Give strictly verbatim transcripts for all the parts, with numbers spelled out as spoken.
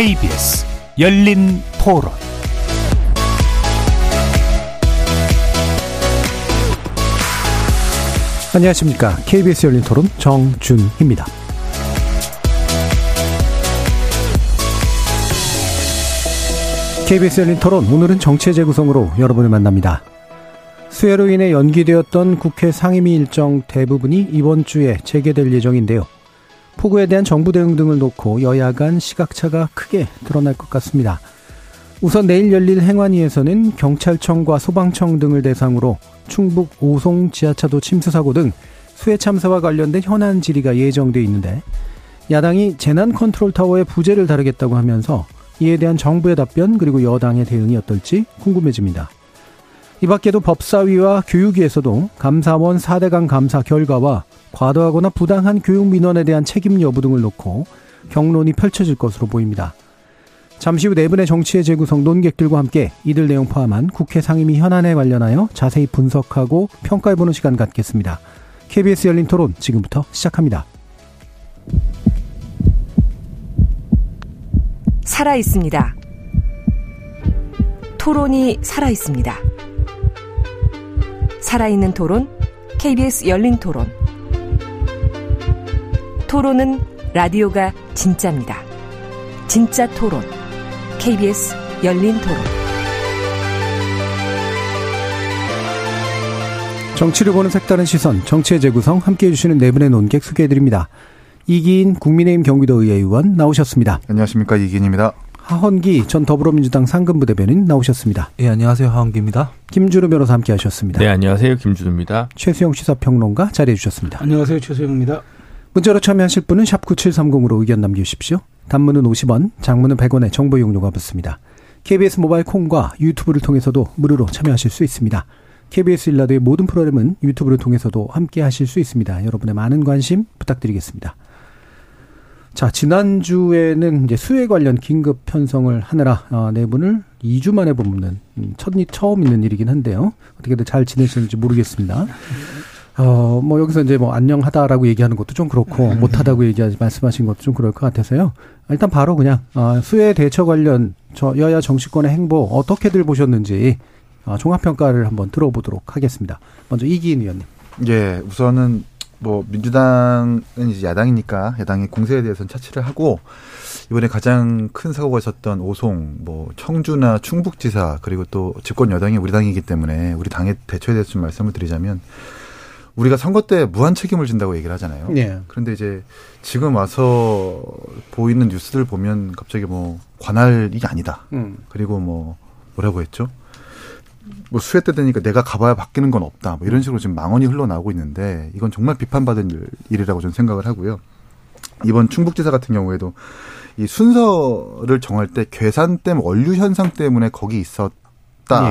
케이비에스 열린토론 안녕하십니까. 케이비에스 열린토론 정준희입니다. 케이비에스 열린토론 오늘은 정치의 재구성으로 여러분을 만납니다. 수해로 인해 연기되었던 국회 상임위 일정 대부분이 이번 주에 재개될 예정인데요. 폭우에 대한 정부 대응 등을 놓고 여야 간 시각차가 크게 드러날 것 같습니다. 우선 내일 열릴 행안위에서는 경찰청과 소방청 등을 대상으로 충북 오송 지하차도 침수 사고 등 수해 참사와 관련된 현안 질의가 예정돼 있는데 야당이 재난 컨트롤 타워의 부재를 다루겠다고 하면서 이에 대한 정부의 답변 그리고 여당의 대응이 어떨지 궁금해집니다. 이 밖에도 법사위와 교육위에서도 감사원 사 대강 감사 결과와 과도하거나 부당한 교육 민원에 대한 책임 여부 등을 놓고 격론이 펼쳐질 것으로 보입니다. 잠시 후 네 분의 정치의 재구성 논객들과 함께 이들 내용 포함한 국회 상임위 현안에 관련하여 자세히 분석하고 평가해보는 시간 갖겠습니다. 케이비에스 열린 토론 지금부터 시작합니다. 살아있습니다. 토론이 살아있습니다. 살아있는 토론, 케이비에스 열린 토론. 토론은 라디오가 진짜입니다. 진짜 토론, 케이비에스 열린 토론. 정치를 보는 색다른 시선, 정치의 재구성 함께해 주시는 네 분의 논객 소개해드립니다. 이기인 국민의힘 경기도의회 의원 나오셨습니다. 안녕하십니까, 이기인입니다. 하헌기 전 더불어민주당 상근부 대변인 나오셨습니다. 예, 안녕하세요, 하헌기입니다. 김준우 변호사 함께하셨습니다. 네, 안녕하세요, 김준우입니다. 최수영 시사평론가 자리해 주셨습니다. 안녕하세요, 최수영입니다. 문자로 참여하실 분은 샵 구칠삼공으로 의견 남겨주십시오. 단문은 오십 원, 장문은 백 원에 정보 이용료가 붙습니다. 케이비에스 모바일 콩과 유튜브를 통해서도 무료로 참여하실 수 있습니다. 케이비에스 일라드의 모든 프로그램은 유튜브를 통해서도 함께하실 수 있습니다. 여러분의 많은 관심 부탁드리겠습니다. 자, 지난주에는 이제 수해 관련 긴급 편성을 하느라 아, 네 분을 이 주 만에 뽑는 첫, 처음 있는 일이긴 한데요. 어떻게든 잘 지내시는지 모르겠습니다. 어, 뭐 여기서 이제 뭐 안녕하다라고 얘기하는 것도 좀 그렇고 못하다고 얘기하지 말씀하신 것도 좀 그럴 것 같아서요. 일단 바로 그냥 아, 수해 대처 관련 저 여야 정치권의 행보 어떻게들 보셨는지 아, 종합평가를 한번 들어보도록 하겠습니다. 먼저 이기인 의원님. 예, 우선은 뭐 민주당은 이제 야당이니까 야당의 공세에 대해서는 차치를 하고 이번에 가장 큰 사고가 있었던 오송, 뭐 청주나 충북지사 그리고 또 집권 여당이 우리 당이기 때문에 우리 당의 대처에 대해서 좀 말씀을 드리자면 우리가 선거 때 무한 책임을 진다고 얘기를 하잖아요. 네. 그런데 이제 지금 와서 보이는 뉴스들 보면 갑자기 뭐 관할이 아니다. 음. 그리고 뭐 뭐라고 했죠? 뭐 수해 때 되니까 내가 가봐야 바뀌는 건 없다. 뭐 이런 식으로 지금 망언이 흘러나오고 있는데 이건 정말 비판받은 일이라고 저는 생각을 하고요. 이번 충북지사 같은 경우에도 이 순서를 정할 때 괴산댐 원류 현상 때문에 거기 있었다.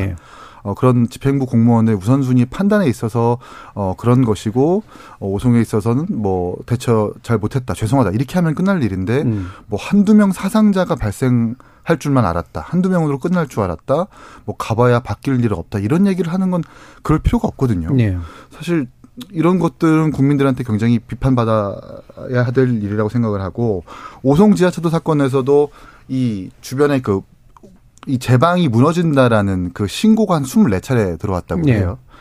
예. 어, 그런 집행부 공무원의 우선순위 판단에 있어서 어, 그런 것이고 어, 오송에 있어서는 뭐 대처 잘 못했다. 죄송하다. 이렇게 하면 끝날 일인데 음. 뭐 한두 명 사상자가 발생 할 줄만 알았다. 한두 명으로 끝날 줄 알았다. 뭐 가봐야 바뀔 일은 없다. 이런 얘기를 하는 건 그럴 필요가 없거든요. 네. 사실 이런 것들은 국민들한테 굉장히 비판받아야 될 일이라고 생각을 하고 오송 지하차도 사건에서도 이 주변에 그 이 제방이 무너진다라는 그 신고가 한 스물네 차례 들어왔다고 해요. 네.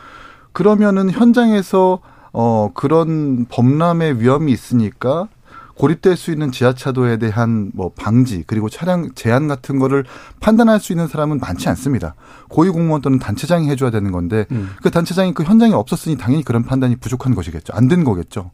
그러면은 현장에서 어 그런 범람의 위험이 있으니까 고립될 수 있는 지하차도에 대한 뭐 방지 그리고 차량 제한 같은 거를 판단할 수 있는 사람은 많지 않습니다. 고위공무원 또는 단체장이 해줘야 되는 건데 음. 그 단체장이 그 현장에 없었으니 당연히 그런 판단이 부족한 것이겠죠. 안 된 거겠죠.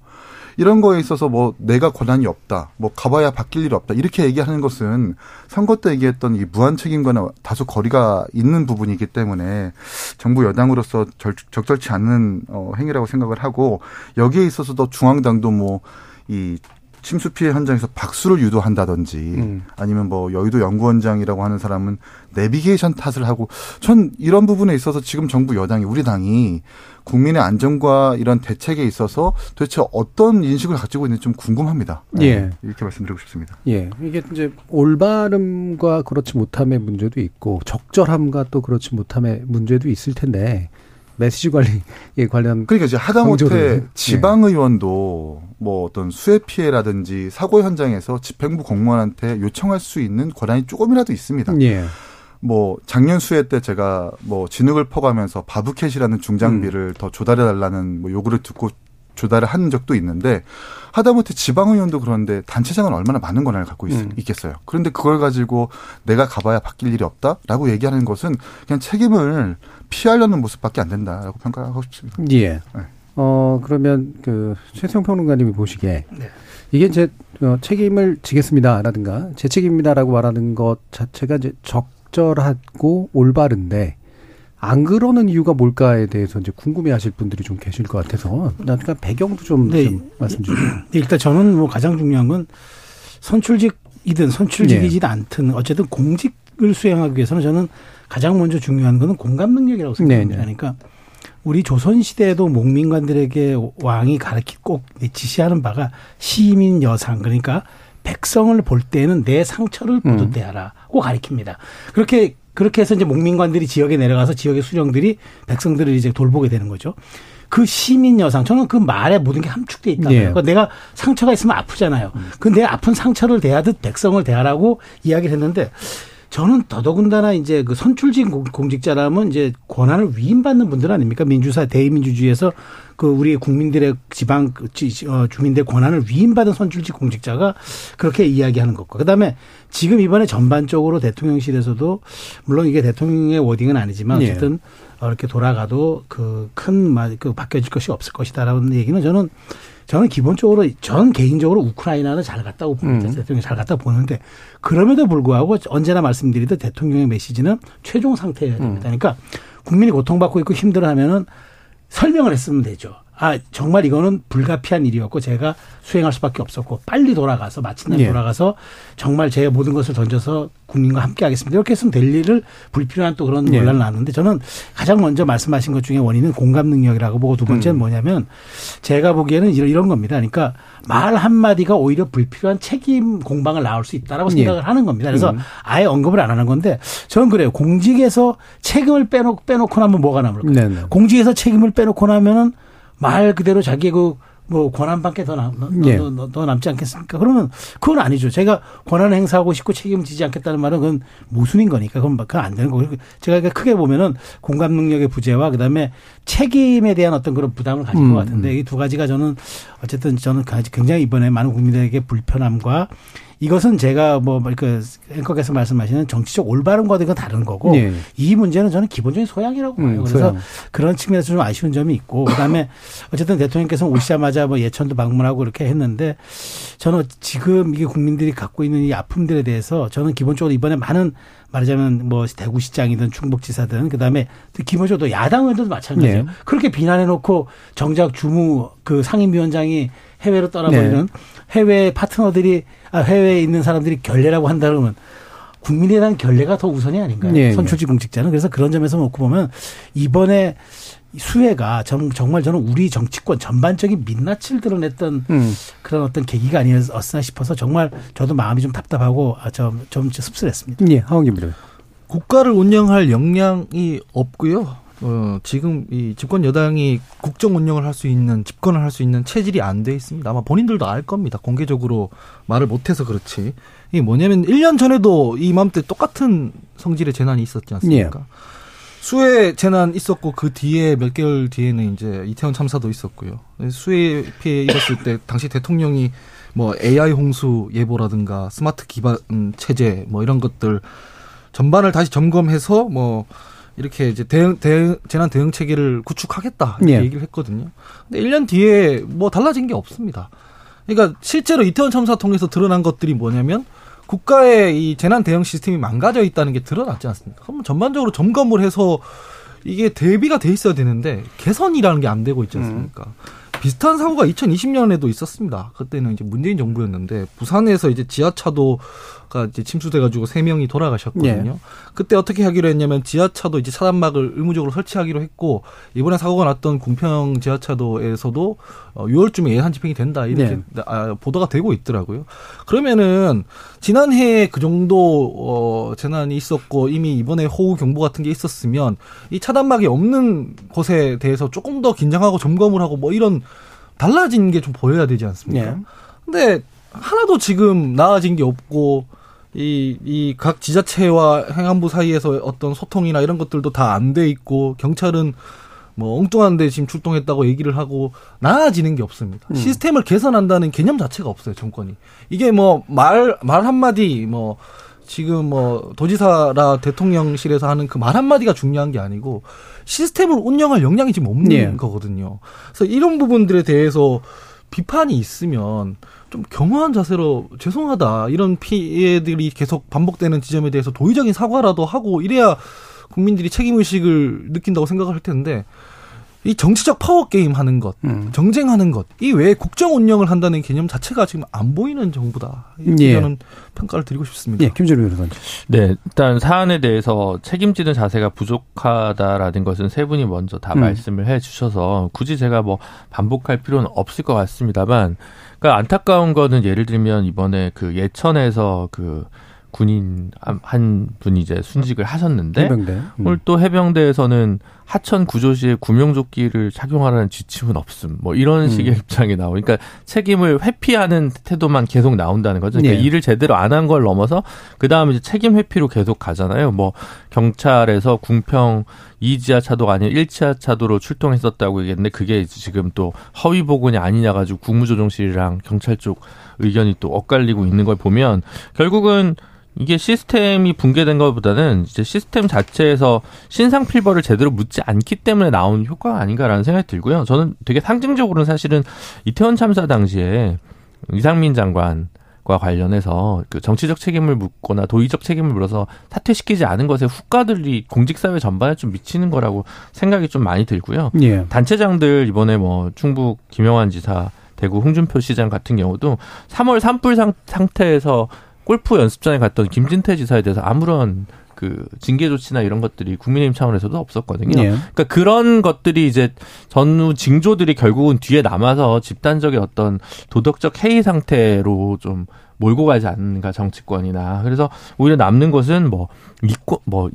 이런 거에 있어서 뭐 내가 권한이 없다. 뭐 가봐야 바뀔 일 없다. 이렇게 얘기하는 것은 선거 때 얘기했던 이 무한 책임과는 다소 거리가 있는 부분이기 때문에 정부 여당으로서 절, 적절치 않은 어, 행위라고 생각을 하고 여기에 있어서도 중앙당도 뭐 이 침수 피해 현장에서 박수를 유도한다든지 음. 아니면 뭐 여의도 연구원장이라고 하는 사람은 내비게이션 탓을 하고 전 이런 부분에 있어서 지금 정부 여당이 우리 당이 국민의 안전과 이런 대책에 있어서 도대체 어떤 인식을 가지고 있는지 좀 궁금합니다. 네. 예. 이렇게 말씀드리고 싶습니다. 예. 이게 이제 올바름과 그렇지 못함의 문제도 있고 적절함과 또 그렇지 못함의 문제도 있을 텐데 메시지 관리에 관련. 그러니까 이제 하다못해 지방의원도 네. 뭐 어떤 수해 피해라든지 사고 현장에서 집행부 공무원한테 요청할 수 있는 권한이 조금이라도 있습니다. 네. 뭐 작년 수해 때 제가 뭐 진흙을 퍼가면서 바브캣이라는 중장비를 음. 더 조달해달라는 뭐 요구를 듣고 조달을 한 적도 있는데 하다못해 지방의원도 그런데 단체장은 얼마나 많은 권한을 갖고 있, 음. 있겠어요. 그런데 그걸 가지고 내가 가봐야 바뀔 일이 없다라고 얘기하는 것은 그냥 책임을 피하려는 모습밖에 안 된다라고 평가하고 싶습니다. 예. 네. 어 그러면 그 최수영 평론가님이 보시기에 네. 이게 제 어, 책임을 지겠습니다라든가 제 책임입니다라고 말하는 것 자체가 이제 적절하고 올바른데. 안 그러는 이유가 뭘까에 대해서 이제 궁금해하실 분들이 좀 계실 것 같아서 그러니까 배경도 좀, 네. 좀 말씀 주세요. 일단 저는 뭐 가장 중요한 건 선출직이든 선출직이지 네. 않든 어쨌든 공직을 수행하기 위해서는 저는 가장 먼저 중요한 건 공감 능력이라고 생각합니다. 네. 그러니까 우리 조선시대에도 목민관들에게 왕이 가르치고 지시하는 바가 시민 여상 그러니까 백성을 볼 때는 내 상처를 보듯대하라고 음. 가르칩니다. 그렇게 그렇게 해서 이제 목민관들이 지역에 내려가서 지역의 수령들이 백성들을 이제 돌보게 되는 거죠. 그 시민 여상, 저는 그 말에 모든 게 함축돼 있다. 네. 그러니까 내가 상처가 있으면 아프잖아요. 음. 그 내 아픈 상처를 대하듯 백성을 대하라고 이야기를 했는데 저는 더더군다나 이제 그 선출직 공직자라면 이제 권한을 위임받는 분들 아닙니까? 민주사, 대의민주주의에서 그 우리 국민들의 지방, 주민들의 권한을 위임받은 선출직 공직자가 그렇게 이야기하는 것과. 그 다음에 지금 이번에 전반적으로 대통령실에서도 물론 이게 대통령의 워딩은 아니지만 어쨌든 네. 이렇게 돌아가도 그 큰 말, 그 바뀌어질 것이 없을 것이다라는 얘기는 저는 저는 기본적으로 전 개인적으로 우크라이나는 잘 갔다고 봅니다. 음. 대통령이 잘 갔다 보는데 그럼에도 불구하고 언제나 말씀드리듯 대통령의 메시지는 최종 상태여야 됩니다. 음. 그러니까 국민이 고통받고 있고 힘들어하면은 설명을 했으면 되죠. 아 정말 이거는 불가피한 일이었고 제가 수행할 수밖에 없었고 빨리 돌아가서 마침내 네. 돌아가서 정말 제 모든 것을 던져서 국민과 함께하겠습니다. 이렇게 했으면 될 일을 불필요한 또 그런 논란을 낳는데 저는 가장 먼저 말씀하신 것 중에 원인은 공감 능력이라고 보고 두 번째는 음. 뭐냐면 제가 보기에는 이런, 이런 겁니다. 그러니까 말 한마디가 오히려 불필요한 책임 공방을 낳을 수 있다라고 생각을 네. 하는 겁니다. 그래서 음. 아예 언급을 안 하는 건데 저는 그래요. 공직에서 책임을 빼놓고, 빼놓고 나면 뭐가 남을까요? 네, 네. 공직에서 책임을 빼놓고 나면은 말 그대로 자기의 그 뭐 권한밖에 더, 남, 더, 예. 더, 더 남지 않겠습니까? 그러면 그건 아니죠. 제가 권한을 행사하고 싶고 책임지지 않겠다는 말은 그건 모순인 거니까 그건, 그건 안 되는 거고 제가 크게 보면은 공감 능력의 부재와 그다음에 책임에 대한 어떤 그런 부담을 가진 음. 것 같은데 이 두 가지가 저는 어쨌든 저는 굉장히 이번에 많은 국민들에게 불편함과 이것은 제가 뭐 그 앵커께서 말씀하시는 정치적 올바른 거든 건 다른 거고 네. 이 문제는 저는 기본적인 소양이라고 봐요. 음, 그래서 소양. 그런 측면에서 좀 아쉬운 점이 있고 그다음에 어쨌든 대통령께서 오시자마자 뭐 예천도 방문하고 이렇게 했는데 저는 지금 이게 국민들이 갖고 있는 이 아픔들에 대해서 저는 기본적으로 이번에 많은 말하자면 뭐 대구시장이든 충북지사든 그다음에 기본적으로 야당 의원들도 마찬가지예요. 네. 그렇게 비난해놓고 정작 주무 그 상임위원장이 해외로 떠나버리는 네. 해외 파트너들이 아, 해외에 있는 사람들이 결례라고 한다 그러면 국민에 대한 결례가 더 우선이 아닌가요? 네. 선출직 공직자는. 그래서 그런 점에서 놓고 보면 이번에 수혜가 정말 저는 우리 정치권 전반적인 민낯을 드러냈던 음. 그런 어떤 계기가 아니었나 싶어서 정말 저도 마음이 좀 답답하고 좀, 좀 씁쓸했습니다. 네, 하헌기 부장. 국가를 운영할 역량이 없고요. 어, 지금 이 집권 여당이 국정 운영을 할 수 있는 집권을 할 수 있는 체질이 안 돼 있습니다. 아마 본인들도 알 겁니다. 공개적으로 말을 못해서 그렇지. 이게 뭐냐면 일 년 전에도 이맘때 똑같은 성질의 재난이 있었지 않습니까? 예. 수해 재난 있었고 그 뒤에 몇 개월 뒤에는 이제 이태원 참사도 있었고요. 수해 피해 입었을 때 당시 대통령이 뭐 에이아이 홍수 예보라든가 스마트 기반 체제 뭐 이런 것들 전반을 다시 점검해서 뭐 이렇게 이제 대응, 대응, 재난 대응 체계를 구축하겠다 이렇게 예. 얘기를 했거든요. 근데 일 년 뒤에 뭐 달라진 게 없습니다. 그러니까 실제로 이태원 참사 통해서 드러난 것들이 뭐냐면 국가의 이 재난 대응 시스템이 망가져 있다는 게 드러났지 않습니까? 그럼 전반적으로 점검을 해서 이게 대비가 돼 있어야 되는데 개선이라는 게 안 되고 있지 않습니까? 음. 비슷한 사고가 이천이십 년에도 있었습니다. 그때는 이제 문재인 정부였는데 부산에서 이제 지하차도 아까 이제 침수돼가지고 세 명이 돌아가셨거든요. 예. 그때 어떻게 하기로 했냐면 지하차도 이제 차단막을 의무적으로 설치하기로 했고 이번에 사고가 났던 궁평 지하차도에서도 유월쯤에 예산 집행이 된다 이렇게 예. 보도가 되고 있더라고요. 그러면은 지난해에 그 정도 어, 재난이 있었고 이미 이번에 호우 경보 같은 게 있었으면 이 차단막이 없는 곳에 대해서 조금 더 긴장하고 점검을 하고 뭐 이런 달라진 게 좀 보여야 되지 않습니까? 예. 근데 하나도 지금 나아진 게 없고 이 이 각 지자체와 행안부 사이에서 어떤 소통이나 이런 것들도 다 안 돼 있고 경찰은 뭐 엉뚱한데 지금 출동했다고 얘기를 하고 나아지는 게 없습니다. 음. 시스템을 개선한다는 개념 자체가 없어요, 정권이. 이게 뭐 말 말 한마디 뭐 지금 뭐 도지사라 대통령실에서 하는 그 말 한마디가 중요한 게 아니고 시스템을 운영할 역량이 지금 없는 예. 거거든요. 그래서 이런 부분들에 대해서 비판이 있으면 좀 경허한 자세로 죄송하다 이런 피해들이 계속 반복되는 지점에 대해서 도의적인 사과라도 하고 이래야 국민들이 책임의식을 느낀다고 생각할 텐데 이 정치적 파워게임 하는 것, 음. 정쟁하는 것, 이 외에 국정 운영을 한다는 개념 자체가 지금 안 보이는 정부다. 이렇게 예. 저는 평가를 드리고 싶습니다. 예, 김준우 의원님. 네, 일단 사안에 대해서 책임지는 자세가 부족하다라는 것은 세 분이 먼저 다 음. 말씀을 해 주셔서 굳이 제가 뭐 반복할 필요는 없을 것 같습니다만 그러니까 안타까운 거는 예를 들면 이번에 그 예천에서 그 군인 한 분이 이제 순직을 하셨는데 해병대. 음. 오늘 또 해병대에서는 하천 구조 시에 구명조끼를 착용하라는 지침은 없음. 뭐 이런 식의 음. 입장이 나오니까 책임을 회피하는 태도만 계속 나온다는 거죠. 그러니까 예. 일을 제대로 안 한 걸 넘어서 그다음에 이제 책임 회피로 계속 가잖아요. 뭐 경찰에서 궁평 이 지하차도가 아닌 일 지하차도로 출동했었다고 얘기했는데 그게 이제 지금 또 허위 복원이 아니냐 가지고 국무조정실이랑 경찰 쪽 의견이 또 엇갈리고 있는 걸 보면 결국은 이게 시스템이 붕괴된 것보다는 이제 시스템 자체에서 신상필벌을 제대로 묻지 않기 때문에 나온 효과가 아닌가라는 생각이 들고요. 저는 되게 상징적으로는 사실은 이태원 참사 당시에 이상민 장관 과 관련해서 그 정치적 책임을 묻거나 도의적 책임을 물어서 사퇴시키지 않은 것에 후과들이 공직사회 전반에 좀 미치는 거라고 생각이 좀 많이 들고요. 예. 단체장들 이번에 뭐 충북 김영환 지사, 대구 홍준표 시장 같은 경우도 삼월 산불 상, 상태에서 골프 연습장에 갔던 김진태 지사에 대해서 아무런 그 징계 조치나 이런 것들이 국민의힘 차원에서도 없었거든요. 예. 그러니까 그런 것들이 이제 전후 징조들이 결국은 뒤에 남아서 집단적인 어떤 도덕적 해이 상태로 좀 몰고 가지 않는가 정치권이나. 그래서 오히려 남는 것은 뭐 이권 뭐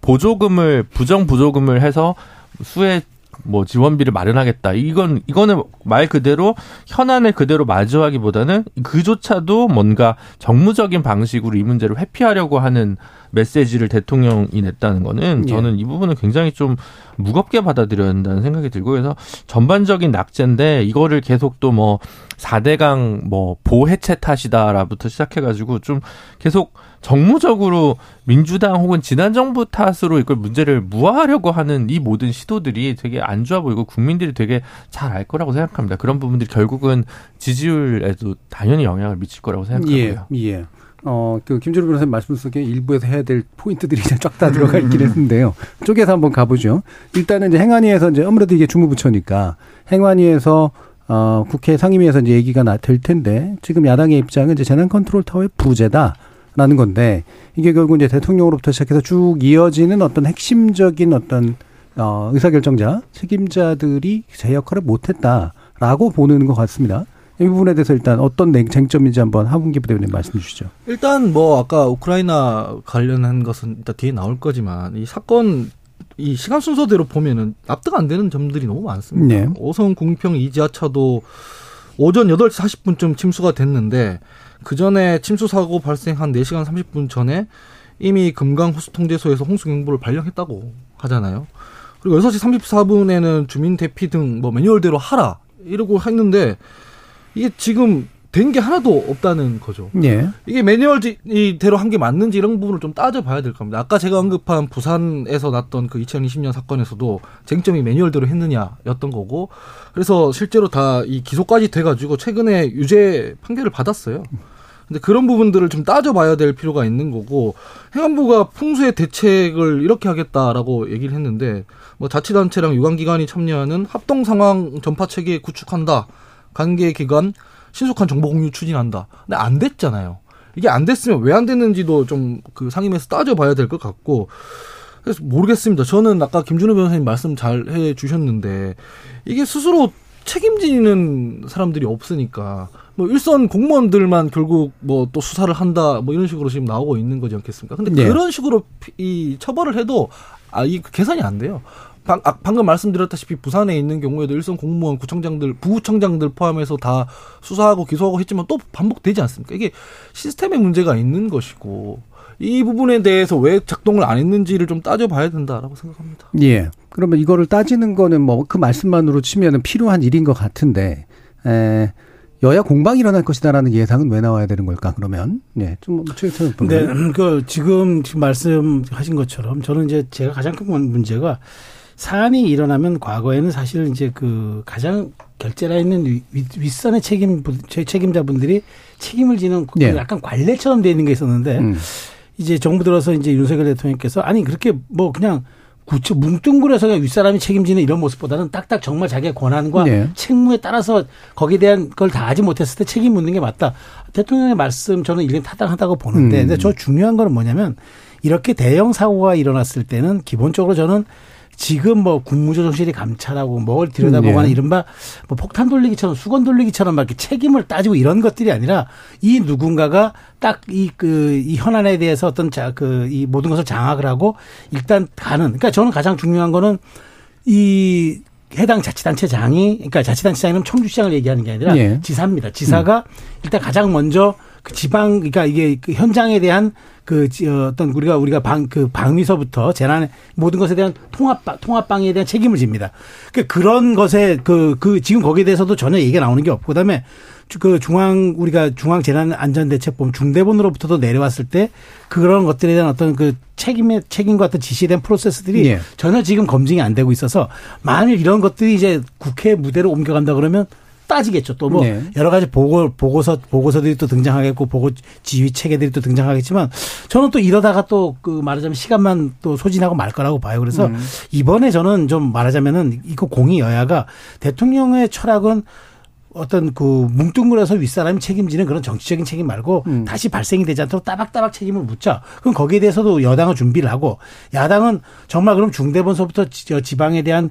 보조금을 부정 보조금을 해서 수혜 뭐 지원비를 마련하겠다. 이건 이거는 말 그대로 현안을 그대로 마주하기보다는 그조차도 뭔가 정무적인 방식으로 이 문제를 회피하려고 하는 메시지를 대통령이 냈다는 거는 저는 이 부분을 굉장히 좀 무겁게 받아들여야 한다는 생각이 들고 그래서 전반적인 낙제인데 이거를 계속 또 뭐 사 대강 뭐 보해체 탓이다라부터 시작해가지고 좀 계속 정무적으로 민주당 혹은 지난 정부 탓으로 이걸 문제를 무화하려고 하는 이 모든 시도들이 되게 안 좋아 보이고 국민들이 되게 잘 알 거라고 생각합니다. 그런 부분들이 결국은 지지율에도 당연히 영향을 미칠 거라고 생각하고요. 예, 예. 어, 그, 김준우 변호사님 말씀 속에 일부에서 해야 될 포인트들이 쫙 다 들어가 있긴 했는데요. 쪼개서 한번 가보죠. 일단은 이제 행안위에서 이제 아무래도 이게 주무부처니까 행안위에서 어, 국회 상임위에서 이제 얘기가 나, 될 텐데 지금 야당의 입장은 이제 재난 컨트롤 타워의 부재다라는 건데 이게 결국 이제 대통령으로부터 시작해서 쭉 이어지는 어떤 핵심적인 어떤 어, 의사결정자, 책임자들이 제 역할을 못했다라고 보는 것 같습니다. 이 부분에 대해서 일단 어떤 쟁점인지 한번 하헌기 부대변인 말씀 주시죠. 일단 뭐 아까 우크라이나 관련한 것은 일단 뒤에 나올 거지만 이 사건 이 시간 순서대로 보면은 납득 안 되는 점들이 너무 많습니다. 네. 오송 궁평 이 지하차도 오전 여덟 시 사십 분쯤 침수가 됐는데 그 전에 침수 사고 발생한 네 시간 삼십 분 전에 이미 금강 호수통제소에서 홍수경보를 발령했다고 하잖아요. 그리고 여섯 시 삼십사 분에는 주민 대피 등 뭐 매뉴얼대로 하라 이러고 했는데 이게 지금 된 게 하나도 없다는 거죠. 예. 이게 매뉴얼대로 한 게 맞는지 이런 부분을 좀 따져봐야 될 겁니다. 아까 제가 언급한 부산에서 났던 그 이천이십 년 사건에서도 쟁점이 매뉴얼대로 했느냐였던 거고 그래서 실제로 다 이 기소까지 돼가지고 최근에 유죄 판결을 받았어요. 근데 그런 부분들을 좀 따져봐야 될 필요가 있는 거고 행안부가 풍수의 대책을 이렇게 하겠다라고 얘기를 했는데 뭐 자치단체랑 유관기관이 참여하는 합동상황 전파체계 구축한다. 관계기관 신속한 정보 공유 추진한다. 근데 안 됐잖아요. 이게 안 됐으면 왜 안 됐는지도 좀 그 상임위에서 따져봐야 될 것 같고, 그래서 모르겠습니다. 저는 아까 김준우 변호사님 말씀 잘 해주셨는데 이게 스스로 책임지는 사람들이 없으니까 뭐 일선 공무원들만 결국 뭐 또 수사를 한다 뭐 이런 식으로 지금 나오고 있는 거지 않겠습니까? 근데 네. 그런 식으로 이 처벌을 해도 아, 이 계산이 안 돼요. 방, 아, 방금 말씀드렸다시피 부산에 있는 경우에도 일선 공무원, 구청장들, 부구청장들 포함해서 다 수사하고 기소하고 했지만 또 반복되지 않습니까? 이게 시스템에 문제가 있는 것이고 이 부분에 대해서 왜 작동을 안 했는지를 좀 따져봐야 된다라고 생각합니다. 예. 그러면 이거를 따지는 거는 뭐 그 말씀만으로 치면은 필요한 일인 것 같은데, 에, 여야 공방이 일어날 것이다라는 예상은 왜 나와야 되는 걸까? 그러면 네, 좀 최선을 보면. 네, 그 지금 지금 말씀하신 것처럼 저는 이제 제가 가장 큰 문제가 사안이 일어나면 과거에는 사실 이제 그 가장 결재라에 있는 윗선의 책임 책임자분들이 책임을 지는 네. 약간 관례처럼 돼 있는 게 있었는데. 음. 이제 정부 들어서 이제 윤석열 대통령께서 아니 그렇게 뭐 그냥 구체 뭉뚱그려서 그냥 윗사람이 책임지는 이런 모습보다는 딱딱 정말 자기의 권한과 네. 책무에 따라서 거기에 대한 걸 다 하지 못했을 때 책임 묻는 게 맞다. 대통령의 말씀 저는 일리 타당하다고 보는데 음. 근데 저 중요한 건 뭐냐면 이렇게 대형 사고가 일어났을 때는 기본적으로 저는 지금 뭐 국무조정실이 감찰하고 뭘 들여다보거나 네. 이른바 뭐 폭탄 돌리기처럼 수건 돌리기처럼 막 이렇게 책임을 따지고 이런 것들이 아니라 이 누군가가 딱 이 그 이 현안에 대해서 어떤 자 그 이 모든 것을 장악을 하고 일단 가는. 그러니까 저는 가장 중요한 거는 이 해당 자치단체장이 그러니까 자치단체장이면 청주시장을 얘기하는 게 아니라 네. 지사입니다. 지사가 음. 일단 가장 먼저 그 지방 그러니까 이게 그 현장에 대한 그 어떤 우리가 우리가 방 그 방위서부터 재난 모든 것에 대한 통합 통합 방위에 대한 책임을 집니다. 그 그러니까 그런 것에 그 그 지금 거기에 대해서도 전혀 얘기가 나오는 게 없고 그다음에 그 중앙 우리가 중앙 재난 안전 대책본 중대본으로부터도 내려왔을 때 그런 것들에 대한 어떤 그 책임의 책임과 어떤 지시에 대한 프로세스들이 예. 전혀 지금 검증이 안 되고 있어서 만일 이런 것들이 이제 국회 무대로 옮겨간다 그러면 따지겠죠. 또 뭐 네. 여러 가지 보고 보고서 보고서들이 또 등장하겠고 보고 지휘 체계들이 또 등장하겠지만 저는 또 이러다가 또 그 말하자면 시간만 또 소진하고 말 거라고 봐요. 그래서 음. 이번에 저는 좀 말하자면은 이거 공의 여야가 대통령의 철학은 어떤 그 뭉뚱그려서 윗사람이 책임지는 그런 정치적인 책임 말고 음. 다시 발생이 되지 않도록 따박따박 책임을 묻자. 그럼 거기에 대해서도 여당은 준비를 하고 야당은 정말 그럼 중대본서부터 지방에 대한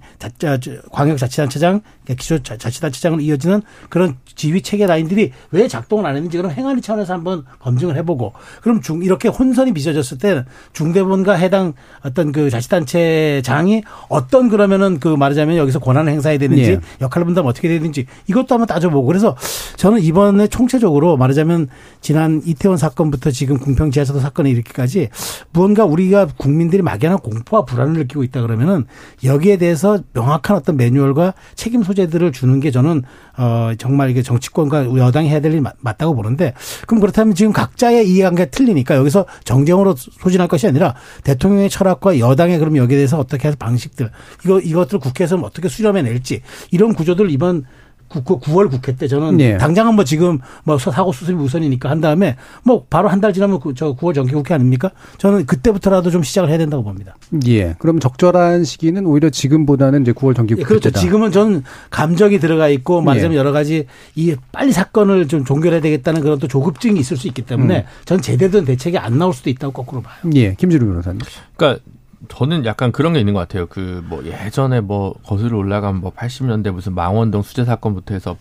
광역자치단체장, 기초자치단체장으로 이어지는 그런 지휘체계 라인들이 왜 작동을 안 했는지 그럼 행안위 차원에서 한번 검증을 해보고 그럼 중 이렇게 혼선이 빚어졌을 때 중대본과 해당 어떤 그 자치단체장이 어떤 그러면은 그 말하자면 여기서 권한을 행사해야 되는지 예. 역할을 분담하면 어떻게 되는지 이것도 한번 따져보고 그래서 저는 이번에 총체적으로 말하자면 지난 이태원 사건부터 지금 궁평 지하철도 사건에 이르기까지 무언가 우리가 국민들이 막연한 공포와 불안을 느끼고 있다 그러면은 여기에 대해서 명확한 어떤 매뉴얼과 책임 소재들을 주는 게 저는 어 정말 이게 정치권과 여당이 해야 될 일이 맞다고 보는데 그럼 그렇다면 지금 각자의 이해관계가 틀리니까 여기서 정쟁으로 소진할 것이 아니라 대통령의 철학과 여당의 그럼 여기에 대해서 어떻게 해서 방식들 이거 이것들을 국회에서 어떻게 수렴해낼지 이런 구조들을 이번 구월 국회 때 저는 네. 당장은 뭐 지금 뭐 사고 수습이 우선이니까 한 다음에 뭐 바로 한 달 지나면 저 구월 정기 국회 아닙니까? 저는 그때부터라도 좀 시작을 해야 된다고 봅니다. 예. 그럼 적절한 시기는 오히려 지금보다는 이제 구월 정기 국회 예, 그렇죠. 때다. 지금은 저는 감정이 들어가 있고 말하자면 예. 여러 가지 이 빨리 사건을 좀 종결해야 되겠다는 그런 또 조급증이 있을 수 있기 때문에 음. 전 제대로 된 대책이 안 나올 수도 있다고 거꾸로 봐요. 예. 김준우 변호사님. 그러니까 저는 약간 그런 게 있는 것 같아요. 그 뭐 예전에 뭐 거슬러 올라간 뭐 팔십 년대 무슨 망원동 수재 사건부터 해서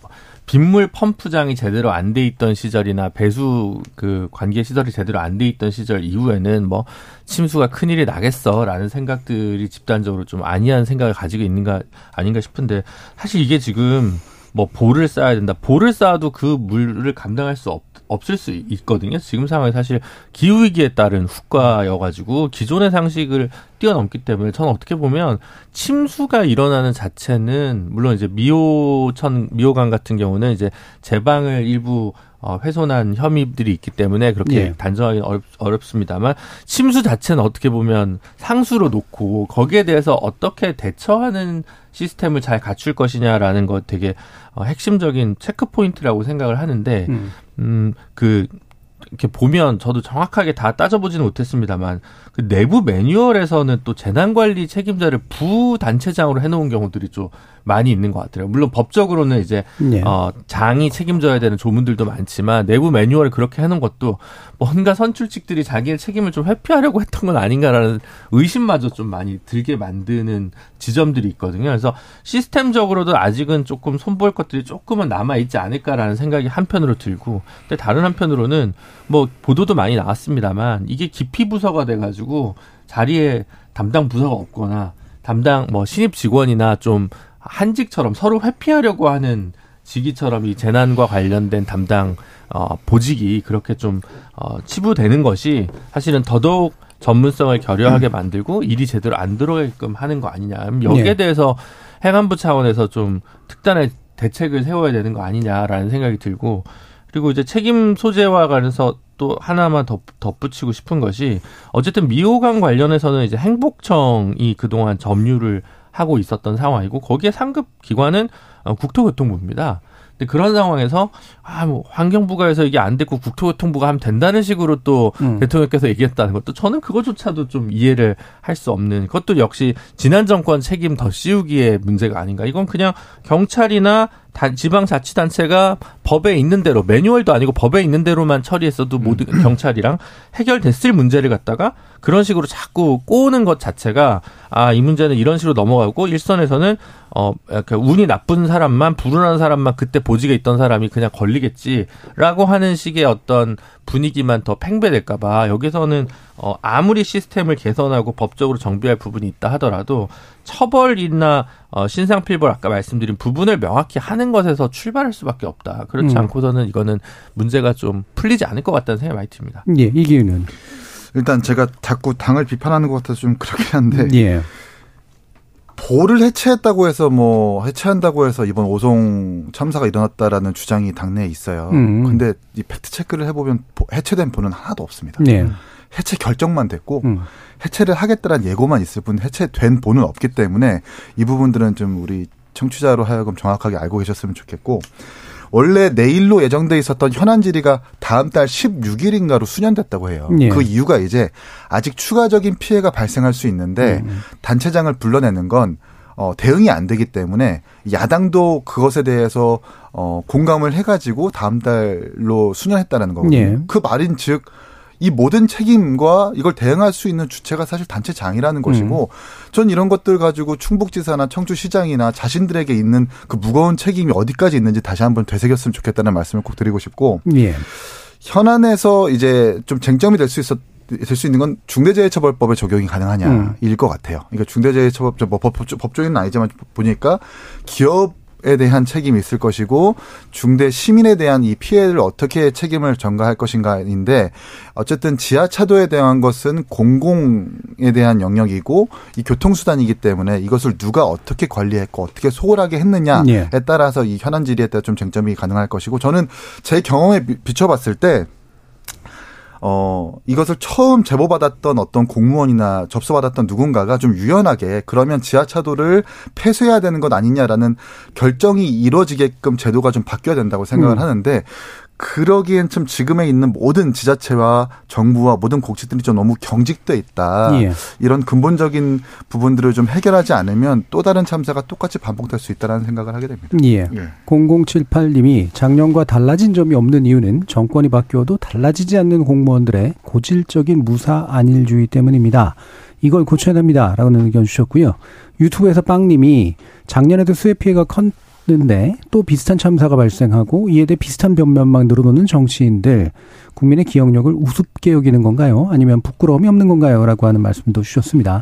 빗물 펌프장이 제대로 안 돼 있던 시절이나 배수 그 관계 시설이 제대로 안 돼 있던 시절 이후에는 뭐 침수가 큰일이 나겠어라는 생각들이 집단적으로 좀 아니한 생각을 가지고 있는가 아닌가 싶은데 사실 이게 지금 뭐 볼을 쌓아야 된다. 볼을 쌓아도 그 물을 감당할 수 없. 없을 수 있거든요. 지금 상황에 사실 기후위기에 따른 후과여가지고 기존의 상식을 뛰어넘기 때문에 저는 어떻게 보면 침수가 일어나는 자체는 물론 이제 미호천, 미호강 같은 경우는 이제 제방을 일부 어, 훼손한 혐의들이 있기 때문에 그렇게 예. 단정하기는 어렵, 어렵습니다만 침수 자체는 어떻게 보면 상수로 놓고 거기에 대해서 어떻게 대처하는 시스템을 잘 갖출 것이냐라는 것 되게 어, 핵심적인 체크포인트라고 생각을 하는데 음. 음, 그 이렇게 보면 저도 정확하게 다 따져보지는 못했습니다만 그 내부 매뉴얼에서는 또 재난관리 책임자를 부단체장으로 해놓은 경우들이 좀 많이 있는 것 같아요. 물론 법적으로는 이제 네. 어, 장이 책임져야 되는 조문들도 많지만 내부 매뉴얼을 그렇게 해놓은 것도 뭔가 선출직들이 자기의 책임을 좀 회피하려고 했던 건 아닌가라는 의심마저 좀 많이 들게 만드는 지점들이 있거든요. 그래서 시스템적으로도 아직은 조금 손볼 것들이 조금은 남아있지 않을까라는 생각이 한편으로 들고, 근데 다른 한편으로는 뭐 보도도 많이 나왔습니다만 이게 기피 부서가 돼가지고 자리에 담당 부서가 없거나 담당 뭐 신입 직원이나 좀 한직처럼 서로 회피하려고 하는 직위처럼 이 재난과 관련된 담당 어, 보직이 그렇게 좀 어, 치부되는 것이 사실은 더더욱 전문성을 결여하게 만들고 일이 제대로 안 들어오게끔 하는 거 아니냐. 여기에 대해서 행안부 차원에서 좀 특단의 대책을 세워야 되는 거 아니냐라는 생각이 들고, 그리고 이제 책임 소재와 관련해서 또 하나만 덧, 덧붙이고 싶은 것이 어쨌든 미호강 관련해서는 이제 행복청이 그동안 점유를 하고 있었던 상황이고 거기에 상급 기관은 국토교통부입니다. 근데 그런 상황에서 아, 뭐 환경부가 해서 이게 안 됐고 국토교통부가 하면 된다는 식으로 또 음. 대통령께서 얘기했다는 것도 저는 그것조차도 좀 이해를 할 수 없는, 그것도 역시 지난 정권 책임 더 씌우기의 문제가 아닌가. 이건 그냥 경찰이나 다, 지방자치단체가 법에 있는 대로, 매뉴얼도 아니고 법에 있는 대로만 처리했어도 음. 모든 경찰이랑 해결됐을 문제를 갖다가 그런 식으로 자꾸 꼬는 것 자체가 아, 이 문제는 이런 식으로 넘어가고 일선에서는 어, 약간 운이 나쁜 사람만, 불운한 사람만 그때 보직에 있던 사람이 그냥 걸리겠지라고 하는 식의 어떤 분위기만 더 팽배될까 봐 여기서는 어, 아무리 시스템을 개선하고 법적으로 정비할 부분이 있다 하더라도 처벌이나 어, 신상필벌 아까 말씀드린 부분을 명확히 하는 것에서 출발할 수밖에 없다. 그렇지 음. 않고서는 이거는 문제가 좀 풀리지 않을 것 같다는 생각이 많이 듭니다. 예, 이 기회는 일단 제가 자꾸 당을 비판하는 것 같아서 좀 그렇긴 한데 예. 보를 해체했다고 해서 뭐 해체한다고 해서 이번 오송 참사가 일어났다라는 주장이 당내에 있어요. 음. 근데 이 팩트 체크를 해보면 해체된 보는 하나도 없습니다. 예. 해체 결정만 됐고 음. 해체를 하겠다라는 예고만 있을 뿐 해체된 보는 없기 때문에 이 부분들은 좀 우리 청취자로 하여금 정확하게 알고 계셨으면 좋겠고, 원래 내일로 예정돼 있었던 현안 질의가 다음 달 십육일인가로 수년됐다고 해요. 예. 그 이유가 이제 아직 추가적인 피해가 발생할 수 있는데 음. 단체장을 불러내는 건 어, 대응이 안 되기 때문에 야당도 그것에 대해서 어, 공감을 해가지고 다음 달로 수년했다는 거거든요. 예. 그 말인 즉 이 모든 책임과 이걸 대응할 수 있는 주체가 사실 단체장이라는 것이고, 음. 전 이런 것들 가지고 충북지사나 청주시장이나 자신들에게 있는 그 무거운 책임이 어디까지 있는지 다시 한번 되새겼으면 좋겠다는 말씀을 꼭 드리고 싶고, 예. 현안에서 이제 좀 쟁점이 될 수 있었. 될 수 있는 건 중대재해처벌법의 적용이 가능하냐일 것 같아요. 그러니까 중대재해처벌 뭐 법조인은 아니지만 보니까 기업 에 대한 책임이 있을 것이고 중대 시민에 대한 이 피해를 어떻게 책임을 전가할 것인가인데, 어쨌든 지하차도에 대한 것은 공공에 대한 영역이고 이 교통수단이기 때문에 이것을 누가 어떻게 관리했고 어떻게 소홀하게 했느냐에 따라서 이 현안 질의에 따라 좀 쟁점이 가능할 것이고, 저는 제 경험에 비춰봤을 때 어, 이것을 처음 제보받았던 어떤 공무원이나 접수받았던 누군가가 좀 유연하게 그러면 지하차도를 폐쇄해야 되는 것 아니냐라는 결정이 이루어지게끔 제도가 좀 바뀌어야 된다고 생각을 음. 하는데, 그러기엔 참 지금에 있는 모든 지자체와 정부와 모든 공직들이 좀 너무 경직돼 있다. 예. 이런 근본적인 부분들을 좀 해결하지 않으면 또 다른 참사가 똑같이 반복될 수 있다는 생각을 하게 됩니다. 예. 예. 공공칠팔님이 작년과 달라진 점이 없는 이유는 정권이 바뀌어도 달라지지 않는 공무원들의 고질적인 무사 안일주의 때문입니다. 이걸 고쳐야 됩니다. 라는 의견 주셨고요. 유튜브에서 빵님이 작년에도 수해 피해가 컨 근데 또 비슷한 참사가 발생하고 이에 대해 비슷한 변면만 늘어놓는 정치인들, 국민의 기억력을 우습게 여기는 건가요? 아니면 부끄러움이 없는 건가요? 라고 하는 말씀도 주셨습니다.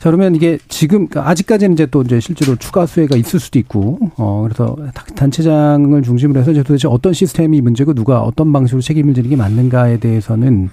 자, 그러면 이게 지금 아직까지는 이제 또 이제 실제로 추가 수혜가 있을 수도 있고, 어 그래서 단체장을 중심으로 해서 이제 도대체 어떤 시스템이 문제고 누가 어떤 방식으로 책임을 지는 게 맞는가에 대해서는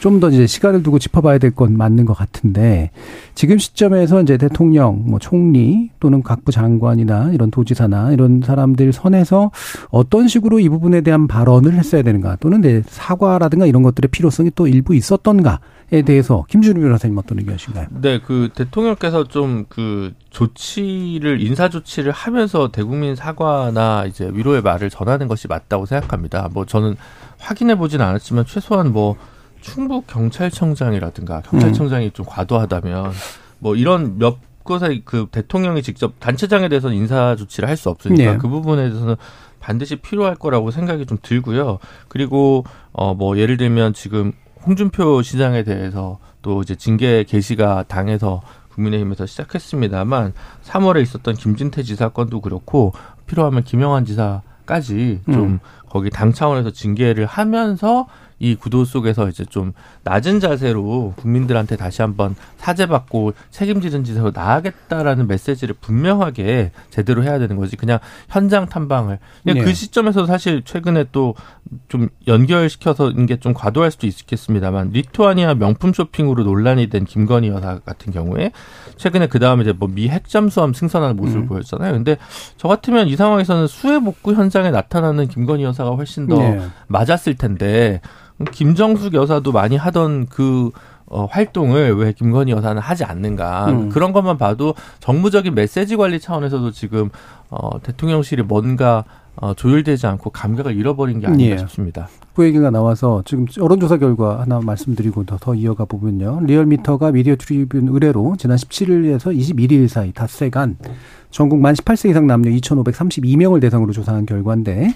좀 더 이제 시간을 두고 짚어봐야 될 건 맞는 것 같은데, 지금 시점에서 이제 대통령, 뭐 총리 또는 각부 장관이나 이런 도지사나 이런 사람들 선에서 어떤 식으로 이 부분에 대한 발언을 했어야 되는가, 또는 사과라든가 이런 것들의 필요성이 또 일부 있었던가에 대해서 김준우 변호사님 어떤 의견이신가요? 네, 그 대통령께서 좀 그 조치를 인사 조치를 하면서 대국민 사과나 이제 위로의 말을 전하는 것이 맞다고 생각합니다. 뭐 저는 확인해 보진 않았지만 최소한 뭐 충북 경찰청장이라든가 경찰청장이 음. 좀 과도하다면 뭐 이런 몇 곳에 그 대통령이 직접 단체장에 대해서는 인사 조치를 할 수 없으니까 네. 그 부분에 대해서는 반드시 필요할 거라고 생각이 좀 들고요. 그리고 어 뭐 예를 들면 지금 홍준표 시장에 대해서 또 이제 징계 개시가 당에서 국민의힘에서 시작했습니다만 삼월에 있었던 김진태 지사 건도 그렇고 필요하면 김영환 지사까지 좀 음. 거기 당 차원에서 징계를 하면서 이 구도 속에서 이제 좀 낮은 자세로 국민들한테 다시 한번 사죄받고 책임지는 지세로 나아가겠다라는 메시지를 분명하게 제대로 해야 되는 거지. 그냥 현장 탐방을. 그냥 네. 그 시점에서 사실 최근에 또 좀 연결시켜서 이게 좀 과도할 수도 있겠습니다만 리투아니아 명품 쇼핑으로 논란이 된 김건희 여사 같은 경우에 최근에 그 다음에 이제 뭐 미 핵잠수함 승선하는 모습을 음. 보였잖아요. 근데 저 같으면 이 상황에서는 수해복구 현장에 나타나는 김건희 여사가 훨씬 더 네. 맞았을 텐데. 김정숙 여사도 많이 하던 그 어, 활동을 왜 김건희 여사는 하지 않는가. 음. 그런 것만 봐도 정무적인 메시지 관리 차원에서도 지금 어, 대통령실이 뭔가 어, 조율되지 않고 감각을 잃어버린 게 아닌가 예. 싶습니다. 그 얘기가 나와서 지금 여론조사 결과 하나 말씀드리고 더, 더 이어가 보면요. 리얼미터가 미디어트리뷴 의뢰로 지난 십칠일에서 이십일일 사이 닷새간 전국 만 십팔 세 이상 남녀 이천오백삼십이 명을 대상으로 조사한 결과인데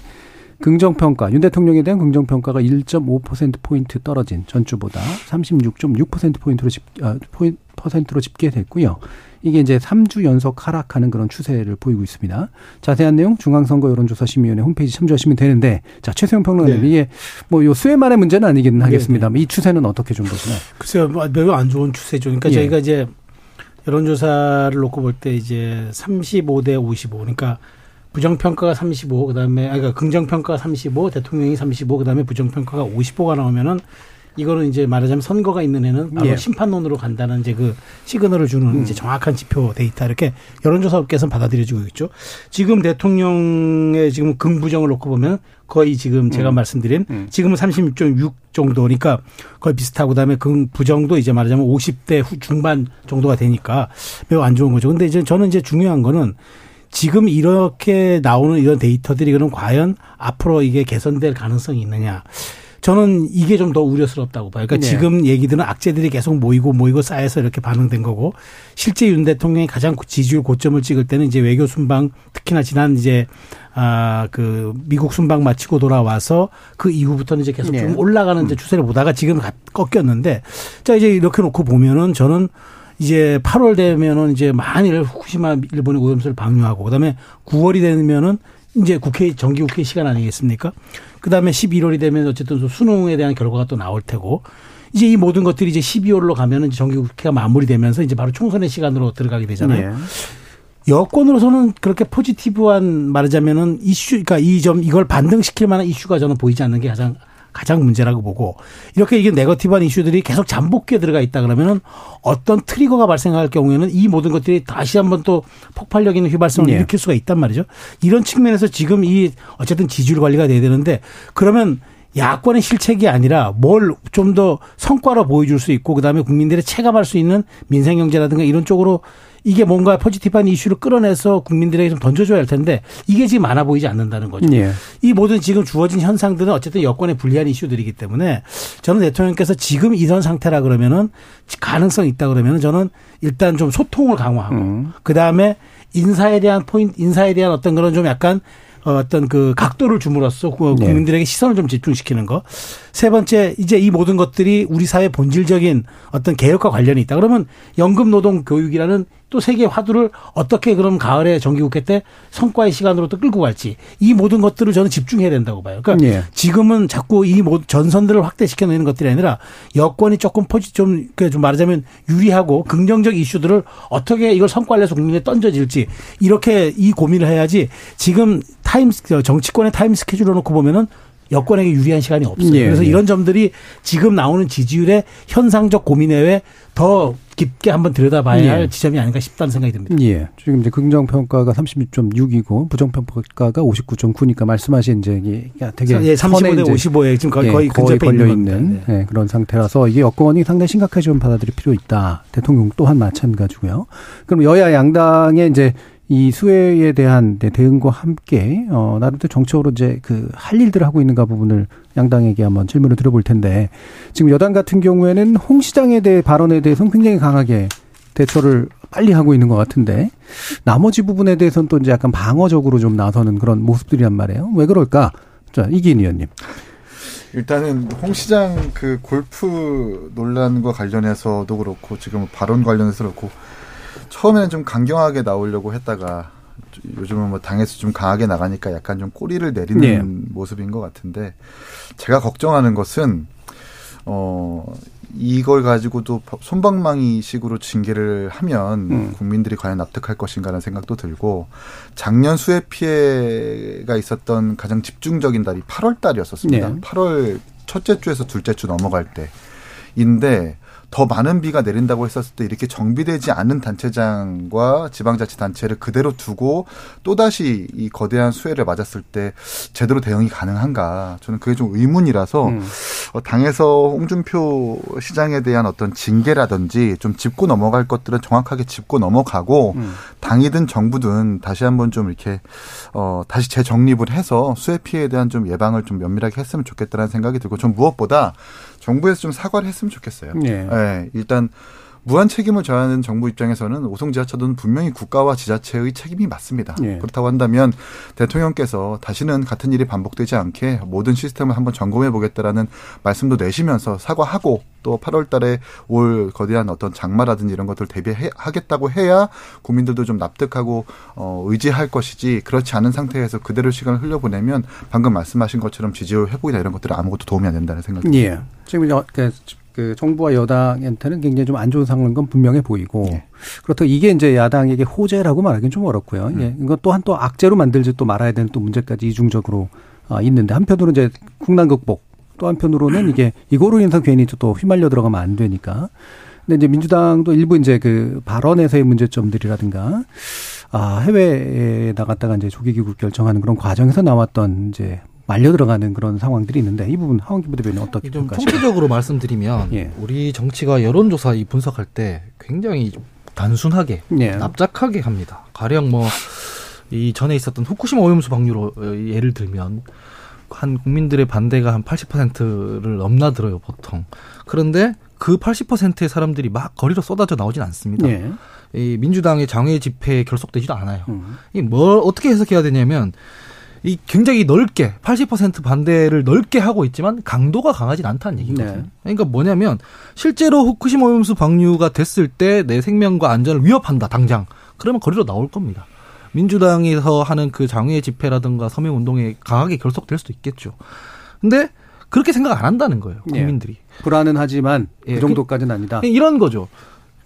긍정평가, 윤 대통령에 대한 긍정평가가 일 점 오 퍼센트포인트 떨어진 전주보다 삼십육 점 육 퍼센트포인트로 집, 아, 퍼센트로 집계됐고요. 이게 이제 삼 주 연속 하락하는 그런 추세를 보이고 있습니다. 자세한 내용 중앙선거여론조사심의위원회 홈페이지 참조하시면 되는데, 자, 최수영 평론가님, 네. 이게 뭐 요 수혜만의 문제는 아니긴 하겠습니다만, 네, 네. 이 추세는 어떻게 좀 보시나요? 글쎄요, 매우 안 좋은 추세죠. 그러니까 예. 저희가 이제 여론조사를 놓고 볼 때 이제 삼십오 대 오십오, 그러니까 부정평가가 삼십오, 그 다음에, 아니, 그러니까 긍정평가가 삼십오, 대통령이 삼십오, 그 다음에 부정평가가 오십오가 나오면은, 이거는 이제 말하자면 선거가 있는 해는 바로 예. 심판론으로 간다는 이제 그 시그널을 주는 음. 이제 정확한 지표 데이터, 이렇게 여론조사업계에서는 받아들여지고 있죠. 지금 대통령의 지금 긍부정을 놓고 보면 거의 지금 제가 음. 말씀드린 지금은 삼십육 점 육 정도니까 거의 비슷하고 그다음에 긍부정도 이제 말하자면 오십 대 후 중반 정도가 되니까 매우 안 좋은 거죠. 근데 이제 저는 이제 중요한 거는 지금 이렇게 나오는 이런 데이터들이 그럼 과연 앞으로 이게 개선될 가능성이 있느냐. 저는 이게 좀 더 우려스럽다고 봐요. 그러니까 네. 지금 얘기들은 악재들이 계속 모이고 모이고 쌓여서 이렇게 반응된 거고 실제 윤 대통령이 가장 지지율 고점을 찍을 때는 이제 외교 순방 특히나 지난 이제 아, 그 미국 순방 마치고 돌아와서 그 이후부터는 이제 계속 네. 좀 올라가는 이제 추세를 보다가 지금 꺾였는데 자 이제 이렇게 놓고 보면은 저는 이제 팔월 되면은 이제 만일 후쿠시마 일본의 오염수를 방류하고 그다음에 구월이 되면은 이제 국회 정기 국회 시간 아니겠습니까? 그다음에 십일월이 되면 어쨌든 수능에 대한 결과가 또 나올 테고 이제 이 모든 것들이 이제 십이월로 가면은 정기 국회가 마무리되면서 이제 바로 총선의 시간으로 들어가게 되잖아요. 네. 여권으로서는 그렇게 포지티브한 말하자면은 이슈, 그러니까 이 점 이걸 반등시킬 만한 이슈가 저는 보이지 않는 게 가장. 가장 문제라고 보고 이렇게 이게 네거티브한 이슈들이 계속 잠복기에 들어가 있다 그러면은 어떤 트리거가 발생할 경우에는 이 모든 것들이 다시 한번 또 폭발력 있는 휘발성을 네. 일으킬 수가 있단 말이죠. 이런 측면에서 지금 이 어쨌든 지지율 관리가 돼야 되는데 그러면 야권의 실책이 아니라 뭘 좀 더 성과로 보여줄 수 있고 그다음에 국민들이 체감할 수 있는 민생경제라든가 이런 쪽으로 이게 뭔가 포지티브한 이슈를 끌어내서 국민들에게 좀 던져줘야 할 텐데 이게 지금 많아 보이지 않는다는 거죠. 예. 이 모든 지금 주어진 현상들은 어쨌든 여권에 불리한 이슈들이기 때문에 저는 대통령께서 지금 이런 상태라 그러면은 가능성이 있다 그러면은 저는 일단 좀 소통을 강화하고 음. 그다음에 인사에 대한 포인트, 인사에 대한 어떤 그런 좀 약간 어떤 그 각도를 줌으로써 국민들에게 네. 시선을 좀 집중시키는 거. 세 번째, 이제 이 모든 것들이 우리 사회 본질적인 어떤 개혁과 관련이 있다. 그러면 연금노동교육이라는 또 세 개의 화두를 어떻게 그럼 가을에 정기국회 때 성과의 시간으로 또 끌고 갈지. 이 모든 것들을 저는 집중해야 된다고 봐요. 그러니까 네. 지금은 자꾸 이 전선들을 확대시켜내는 것들이 아니라 여권이 조금 포지 좀, 좀 말하자면 유리하고 긍정적 이슈들을 어떻게 이걸 성과를 내서 국민에 던져질지. 이렇게 이 고민을 해야지 지금 타임 정치권의 타임 스케줄을 놓고 보면은 여권에게 유리한 시간이 없어요. 예, 그래서 예. 이런 점들이 지금 나오는 지지율의 현상적 고민 외에 더 깊게 한번 들여다봐야 예. 할 지점이 아닌가 싶다는 생각이 듭니다. 예. 지금 이제 긍정평가가 삼십육 점 육이고 부정평가가 오십구 점 구니까 말씀하신 이제 되게 예, 삼십오 대 오십오에 지금 거의, 예, 거의 근접해 있는, 있는 네. 예, 그런 상태라서 이게 여권이 상당히 심각하게 좀 받아들일 필요 있다. 대통령 또한 마찬가지고요. 그럼 여야 양당의 이제 이 수혜에 대한 대응과 함께, 어, 나름대로 정치적으로 이제 그 할 일들을 하고 있는가 부분을 양당에게 한번 질문을 드려볼 텐데, 지금 여당 같은 경우에는 홍 시장에 대해 발언에 대해서는 굉장히 강하게 대처를 빨리 하고 있는 것 같은데, 나머지 부분에 대해서는 또 이제 약간 방어적으로 좀 나서는 그런 모습들이란 말이에요. 왜 그럴까? 자, 이기인 의원님. 일단은 홍 시장 그 골프 논란과 관련해서도 그렇고, 지금 발언 관련해서도 그렇고, 처음에는 좀 강경하게 나오려고 했다가 요즘은 뭐 당에서 좀 강하게 나가니까 약간 좀 꼬리를 내리는 네. 모습인 것 같은데, 제가 걱정하는 것은 어 이걸 가지고도 솜방망이식으로 징계를 하면 음. 국민들이 과연 납득할 것인가라는 생각도 들고, 작년 수해 피해가 있었던 가장 집중적인 달이 팔월 달이었었습니다. 네. 팔월 첫째 주에서 둘째 주 넘어갈 때인데, 더 많은 비가 내린다고 했었을 때 이렇게 정비되지 않은 단체장과 지방자치단체를 그대로 두고 또다시 이 거대한 수해를 맞았을 때 제대로 대응이 가능한가, 저는 그게 좀 의문이라서 음. 당에서 홍준표 시장에 대한 어떤 징계라든지 좀 짚고 넘어갈 것들은 정확하게 짚고 넘어가고 음. 당이든 정부든 다시 한번 좀 이렇게 어 다시 재정립을 해서 수해 피해에 대한 좀 예방을 좀 면밀하게 했으면 좋겠다는 생각이 들고, 전 무엇보다 정부에서 좀 사과를 했으면 좋겠어요. 네. 네, 일단 무한 책임을 져야 하는 정부 입장에서는 오송 지하차도는 분명히 국가와 지자체의 책임이 맞습니다. 네. 그렇다고 한다면 대통령께서 다시는 같은 일이 반복되지 않게 모든 시스템을 한번 점검해 보겠다라는 말씀도 내시면서 사과하고, 또 팔월 달에 올 거대한 어떤 장마라든지 이런 것들 대비하겠다고 해야 국민들도 좀 납득하고 어, 의지할 것이지, 그렇지 않은 상태에서 그대로 시간을 흘려보내면 방금 말씀하신 것처럼 지지율 회복이나 이런 것들은 아무것도 도움이 안 된다는 생각이 듭니다. 네. 지금 이렇게 그 정부와 여당한테는 굉장히 좀 안 좋은 상황인 건 분명해 보이고, 예. 그렇다고 이게 이제 야당에게 호재라고 말하기는 좀 어렵고요. 음. 예. 이건 또한 또 악재로 만들지 또 말아야 되는 또 문제까지 이중적으로 아, 있는데, 한편으로는 이제 국난 극복, 또 한편으로는 이게 이거로 인해서 괜히 또 휘말려 들어가면 안 되니까. 근데 이제 민주당도 일부 이제 그 발언에서의 문제점들이라든가, 아, 해외에 나갔다가 이제 조기귀국 결정하는 그런 과정에서 나왔던 이제 말려 들어가는 그런 상황들이 있는데, 이 부분 하헌기 부대변인 어떻게 좀 볼까요? 통계적으로 말씀드리면 예. 우리 정치가 여론조사 이 분석할 때 굉장히 좀 단순하게 예. 납작하게 합니다. 가령 뭐 이 전에 있었던 후쿠시마 오염수 방류로 예를 들면 한 국민들의 반대가 한 팔십 퍼센트를 넘나들어요, 보통. 그런데 그 팔십 퍼센트의 사람들이 막 거리로 쏟아져 나오진 않습니다. 예. 이 민주당의 장외 집회에 결속되지도 않아요. 음. 이 뭘 어떻게 해석해야 되냐면, 이 굉장히 넓게 팔십 퍼센트 반대를 넓게 하고 있지만 강도가 강하진 않다는 얘기거든요. 네. 그러니까 뭐냐면, 실제로 후쿠시마 오염수 방류가 됐을 때 내 생명과 안전을 위협한다 당장. 그러면 거리로 나올 겁니다. 민주당에서 하는 그 장외 집회라든가 서명운동에 강하게 결속될 수도 있겠죠. 근데 그렇게 생각 안 한다는 거예요, 국민들이. 예. 불안은 하지만 예. 그 정도까지는 아니다. 이런 거죠.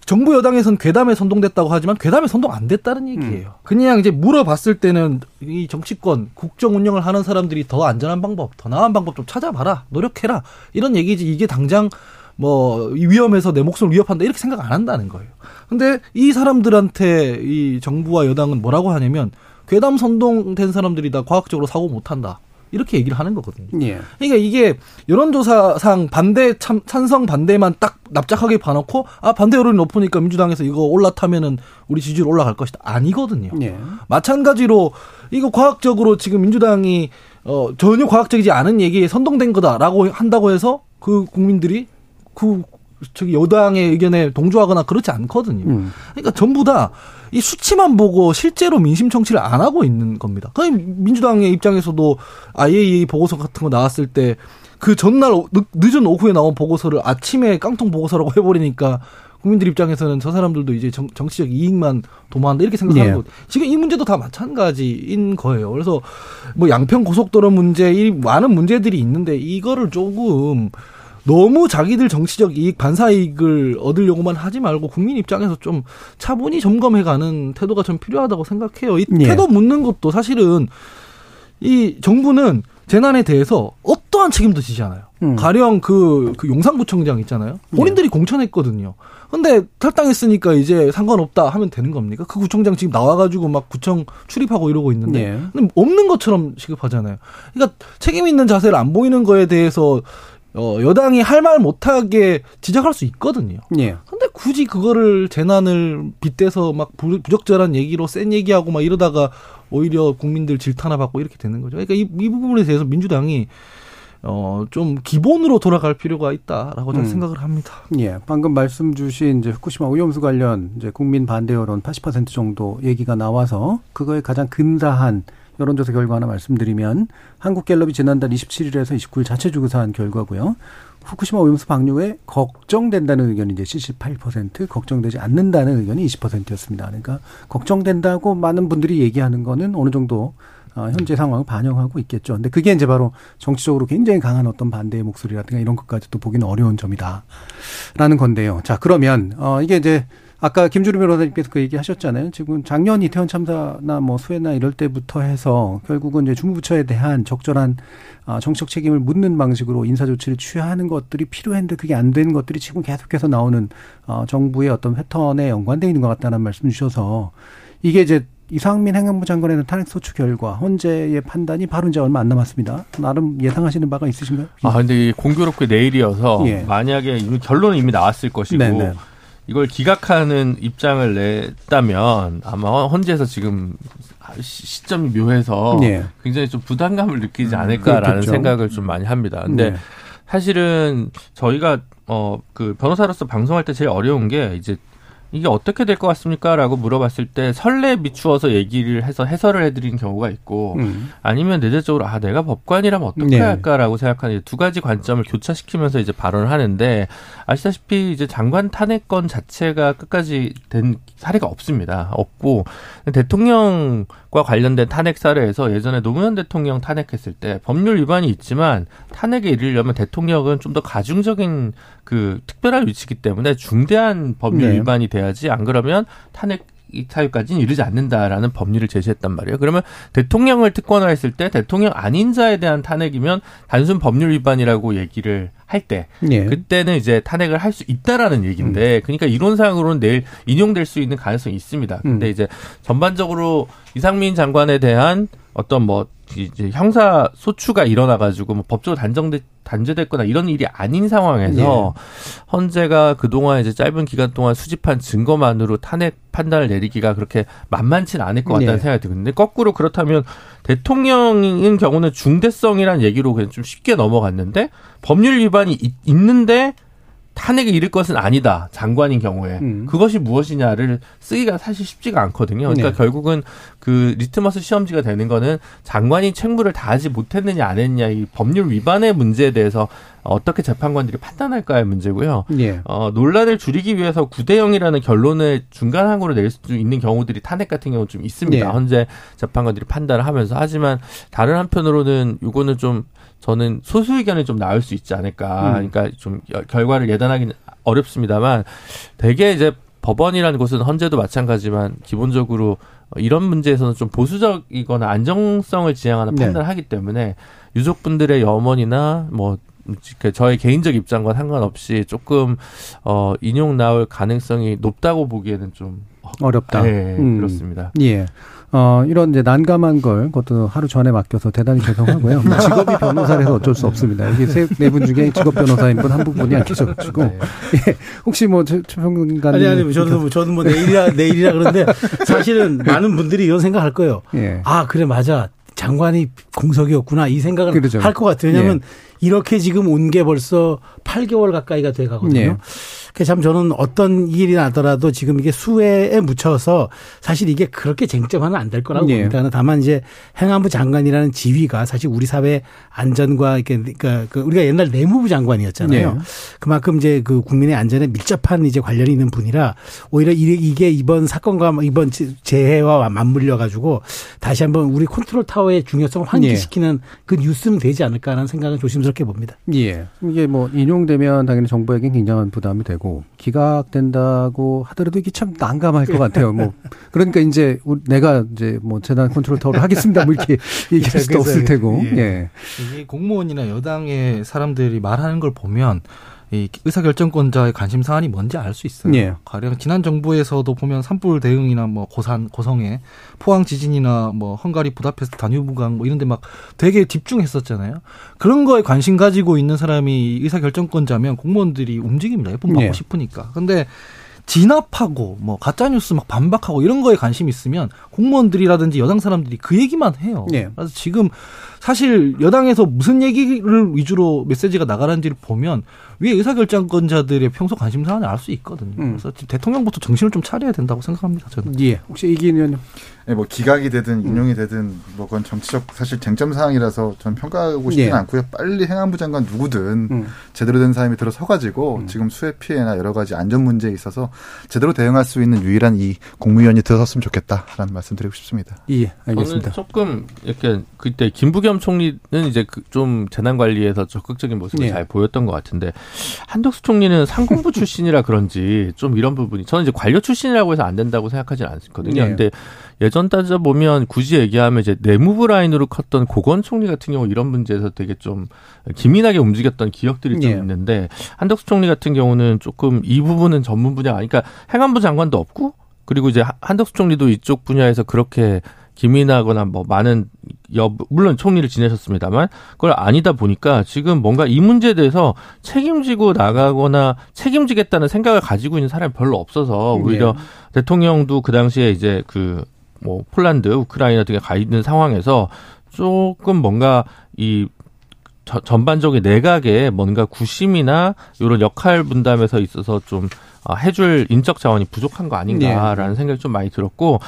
정부 여당에서는 괴담에 선동됐다고 하지만 괴담에 선동 안 됐다는 얘기예요. 음. 그냥 이제 물어봤을 때는 이 정치권 국정 운영을 하는 사람들이 더 안전한 방법, 더 나은 방법 좀 찾아봐라, 노력해라, 이런 얘기지, 이게 당장 뭐 위험해서 내 목숨을 위협한다 이렇게 생각 안 한다는 거예요. 근데 이 사람들한테 이 정부와 여당은 뭐라고 하냐면, 괴담 선동된 사람들이 다 과학적으로 사고 못한다, 이렇게 얘기를 하는 거거든요. 예. 그러니까 이게 여론조사상 반대 참, 찬성 반대만 딱 납작하게 봐놓고, 아 반대 여론이 높으니까 민주당에서 이거 올라타면은 우리 지지율 올라갈 것이다, 아니거든요. 예. 마찬가지로 이거 과학적으로 지금 민주당이 어, 전혀 과학적이지 않은 얘기에 선동된 거다라고 한다고 해서 그 국민들이 그 저기 여당의 의견에 동조하거나 그렇지 않거든요. 음. 그러니까 전부 다 이 수치만 보고 실제로 민심 청취를 안 하고 있는 겁니다. 민주당의 입장에서도 아이에이이에이 보고서 같은 거 나왔을 때 그 전날 늦은 오후에 나온 보고서를 아침에 깡통 보고서라고 해버리니까 국민들 입장에서는 저 사람들도 이제 정, 정치적 이익만 도모한다 이렇게 생각하는 것. 예. 지금 이 문제도 다 마찬가지인 거예요. 그래서 뭐 양평 고속도로 문제, 이 많은 문제들이 있는데, 이거를 조금 너무 자기들 정치적 이익, 반사이익을 얻으려고만 하지 말고 국민 입장에서 좀 차분히 점검해가는 태도가 좀 필요하다고 생각해요. 이 태도 묻는 것도 사실은 이 정부는 재난에 대해서 어떠한 책임도 지지 않아요. 음. 가령 그, 그 용산구청장 있잖아요. 본인들이 네. 공천했거든요. 근데 탈당했으니까 이제 상관없다 하면 되는 겁니까? 그 구청장 지금 나와가지고 막 구청 출입하고 이러고 있는데 네. 없는 것처럼 시급하잖아요. 그러니까 책임 있는 자세를 안 보이는 거에 대해서 어, 여당이 할 말 못하게 지적할 수 있거든요. 예. 근데 굳이 그거를 재난을 빗대서 막 부적절한 얘기로 센 얘기하고 막 이러다가 오히려 국민들 질타나 받고 이렇게 되는 거죠. 그러니까 이, 이 부분에 대해서 민주당이 어, 좀 기본으로 돌아갈 필요가 있다라고 저는 음. 생각을 합니다. 예. 방금 말씀 주신 이제 후쿠시마 오염수 관련 이제 국민 반대 여론 팔십 퍼센트 정도 얘기가 나와서 그거에 가장 근사한 여론조사 결과 하나 말씀드리면 한국갤럽이 지난달 이십칠일에서 이십구일 자체 조사한 결과고요. 후쿠시마 오염수 방류에 걱정된다는 의견이 이제 칠십팔 퍼센트, 걱정되지 않는다는 의견이 이십 퍼센트였습니다. 그러니까 걱정된다고 많은 분들이 얘기하는 거는 어느 정도 현재 상황을 반영하고 있겠죠. 근데 그게 이제 바로 정치적으로 굉장히 강한 어떤 반대의 목소리라든가 이런 것까지 또 보기는 어려운 점이다라는 건데요. 자, 그러면 어 이게 이제 아까 김준우 변호사님께서 그 얘기하셨잖아요. 지금 작년 이태원 참사나 뭐 수해나 이럴 때부터 해서 결국은 이제 중부처에 대한 적절한 정책 책임을 묻는 방식으로 인사 조치를 취하는 것들이 필요했는데 그게 안 되는 것들이 지금 계속해서 나오는 정부의 어떤 패턴에 연관되어 있는 것 같다는 말씀 주셔서 이게 이제 이상민 행안부 장관에 대한 탄핵 소추 결과 헌재의 판단이 바로 이제 얼마 안 남았습니다. 나름 예상하시는 바가 있으신가요? 아 근데 공교롭게 내일이어서 예. 만약에 결론은 이미 나왔을 것이고. 네네. 이걸 기각하는 입장을 냈다면 아마 헌재에서 지금 시점이 묘해서 네. 굉장히 좀 부담감을 느끼지 않을까라는 그렇겠죠. 생각을 좀 많이 합니다. 근데 네. 사실은 저희가 어, 그 변호사로서 방송할 때 제일 어려운 게 이제 이게 어떻게 될 것 같습니까라고 물어봤을 때 설레 미추어서 얘기를 해서 해설을 해드린 경우가 있고 음. 아니면 내재적으로 아 내가 법관이라면 어떻게 네. 할까라고 생각하는 두 가지 관점을 교차시키면서 이제 발언을 하는데 아시다시피 이제 장관 탄핵권 자체가 끝까지 된 사례가 없습니다. 없고 대통령과 관련된 탄핵 사례에서 예전에 노무현 대통령 탄핵했을 때 법률 위반이 있지만 탄핵에 이르려면 대통령은 좀 더 가중적인 그 특별한 위치이기 때문에 중대한 법률 네. 위반이 돼야지 안 그러면 탄핵 사유까지는 이르지 않는다라는 법리를 제시했단 말이에요. 그러면 대통령을 특권화했을 때 대통령 아닌 자에 대한 탄핵이면 단순 법률 위반이라고 얘기를 할 때 예. 그때는 이제 탄핵을 할 수 있다라는 얘기인데 음. 그러니까 이론상으로는 내일 인용될 수 있는 가능성이 있습니다. 근데 음. 이제 전반적으로 이상민 장관에 대한 어떤 뭐 이제 형사 소추가 일어나가지고 뭐 법적으로 단정돼 단죄됐거나 이런 일이 아닌 상황에서 예. 헌재가 그동안 이제 짧은 기간 동안 수집한 증거만으로 탄핵 판단을 내리기가 그렇게 만만치는 않을 것 같다는 예. 생각이 드는데 거꾸로 그렇다면 대통령인 경우는 중대성이란 얘기로 그냥 좀 쉽게 넘어갔는데 법률 위반이 있, 있는데 탄핵에 이를 것은 아니다. 장관인 경우에. 음. 그것이 무엇이냐를 쓰기가 사실 쉽지가 않거든요. 그러니까 네. 결국은 그 리트머스 시험지가 되는 거는 장관이 책무를 다하지 못했느냐 안 했느냐 이 법률 위반의 문제에 대해서 어떻게 재판관들이 판단할까의 문제고요. 예. 어, 논란을 줄이기 위해서 구 대 영이라는 결론을 중간항으로 낼 수 있는 경우들이 탄핵 같은 경우는 좀 있습니다. 예. 현재 재판관들이 판단을 하면서. 하지만 다른 한편으로는 이거는 좀 저는 소수 의견이 좀 나올 수 있지 않을까. 음. 그러니까 좀 결과를 예단하기는 어렵습니다만 되게 이제 법원이라는 곳은 헌재도 마찬가지지만 기본적으로 이런 문제에서는 좀 보수적이거나 안정성을 지향하는 판단을 네. 하기 때문에 유족분들의 염원이나 뭐 저의 개인적 입장과 상관없이 조금 어, 인용 나올 가능성이 높다고 보기에는 좀 어렵다. 네, 음. 그렇습니다. 예. 어, 이런 이제 난감한 걸, 그것도 하루 전에 맡겨서 대단히 죄송하고요. 뭐 직업이 변호사라서 어쩔 수 없습니다. 여기 세, 네 분 중에 직업 변호사인 분 한 분이 안 계셔가지고. 네. 예. 혹시 뭐, 최평가는 아니, 아니, 저는 뭐, 저는 뭐 내일이라, 내일이라 그러는데 사실은 많은 분들이 이런 생각 할 거예요. 예. 아, 그래, 맞아. 장관이 공석이었구나. 이 생각을 그렇죠. 할 것 같아요. 왜냐하면 예. 이렇게 지금 온 게 벌써 팔 개월 가까이가 돼 가거든요. 예. 그래서 참 저는 어떤 일이 나더라도 지금 이게 수혜에 묻혀서 사실 이게 그렇게 쟁점화는 안 될 거라고 예. 봅니다. 다만 이제 행안부 장관이라는 지위가 사실 우리 사회 안전과 이렇게 그러니까 우리가 옛날 내무부 장관이었잖아요. 예. 그만큼 이제 그 국민의 안전에 밀접한 이제 관련이 있는 분이라 오히려 이게 이번 사건과 이번 재해와 맞물려 가지고 다시 한번 우리 컨트롤 타워의 중요성을 환기시키는 예. 그 뉴스는 되지 않을까라는 생각을 조심스럽게 봅니다. 예. 이게 뭐 인용되면 당연히 정부에겐 굉장한 부담이 되고. 되고 기각된다고 하더라도 이게 참 난감할 것 같아요. 뭐 그러니까 이제 내가 이제 뭐 재난 컨트롤 타워를 하겠습니다. 뭐 이렇게 얘기할 수도 없을 테고. 예. 예. 이게 공무원이나 여당의 사람들이 말하는 걸 보면 이 의사결정권자의 관심 사안이 뭔지 알 수 있어요. 예. 가령 지난 정부에서도 보면 산불 대응이나 뭐 고산 고성에 포항 지진이나 뭐 헝가리 부다페스트 다뉴브강 뭐 이런데 막 되게 집중했었잖아요. 그런 거에 관심 가지고 있는 사람이 의사결정권자면 공무원들이 움직입니다. 예쁨 받고 예. 싶으니까. 근데 진압하고 뭐 가짜뉴스 막 반박하고 이런 거에 관심이 있으면 공무원들이라든지 여당 사람들이 그 얘기만 해요. 네. 그래서 지금 사실 여당에서 무슨 얘기를 위주로 메시지가 나가는지를 보면 위에 의사결정권자들의 평소 관심 사안을 알 수 있거든요. 음. 그래서 지금 대통령부터 정신을 좀 차려야 된다고 생각합니다. 저는. 예. 혹시 이기인 의원님? 네, 뭐 기각이 되든 인용이 되든 뭐 그건 정치적 사실 쟁점 사항이라서 저는 평가하고 싶지는 예. 않고요. 빨리 행안부 장관 누구든 음. 제대로 된 사람이 들어서가지고 음. 지금 수해 피해나 여러 가지 안전 문제에 있어서 제대로 대응할 수 있는 유일한 이 공무위원이 들어섰으면 좋겠다라는 말씀드리고 싶습니다. 예, 알겠습니다. 저는 조금 이렇게 그때 김부겸 총리는 이제 그 좀 재난 관리에서 적극적인 모습을 예. 잘 보였던 것 같은데 한덕수 총리는 상공부 출신이라 그런지 좀 이런 부분이 저는 이제 관료 출신이라고 해서 안 된다고 생각하지는 않거든요. 그런데 예. 예전 따져보면 굳이 얘기하면 이제 내무부 라인으로 컸던 고건 총리 같은 경우 이런 문제에서 되게 좀 기민하게 움직였던 기억들이 좀 예. 있는데 한덕수 총리 같은 경우는 조금 이 부분은 전문 분야 아니까 행안부 장관도 없고 그리고 이제 한덕수 총리도 이쪽 분야에서 그렇게 기민하거나 뭐 많은 여부, 물론 총리를 지내셨습니다만 그걸 아니다 보니까 지금 뭔가 이 문제에 대해서 책임지고 나가거나 책임지겠다는 생각을 가지고 있는 사람이 별로 없어서 오히려 예. 대통령도 그 당시에 이제 그 뭐 폴란드, 우크라이나 등에 가 있는 상황에서 조금 뭔가 이 저, 전반적인 내각에 뭔가 구심이나 이런 역할 분담에서 있어서 좀 해줄 인적 자원이 부족한 거 아닌가라는 네. 생각이 좀 많이 들었고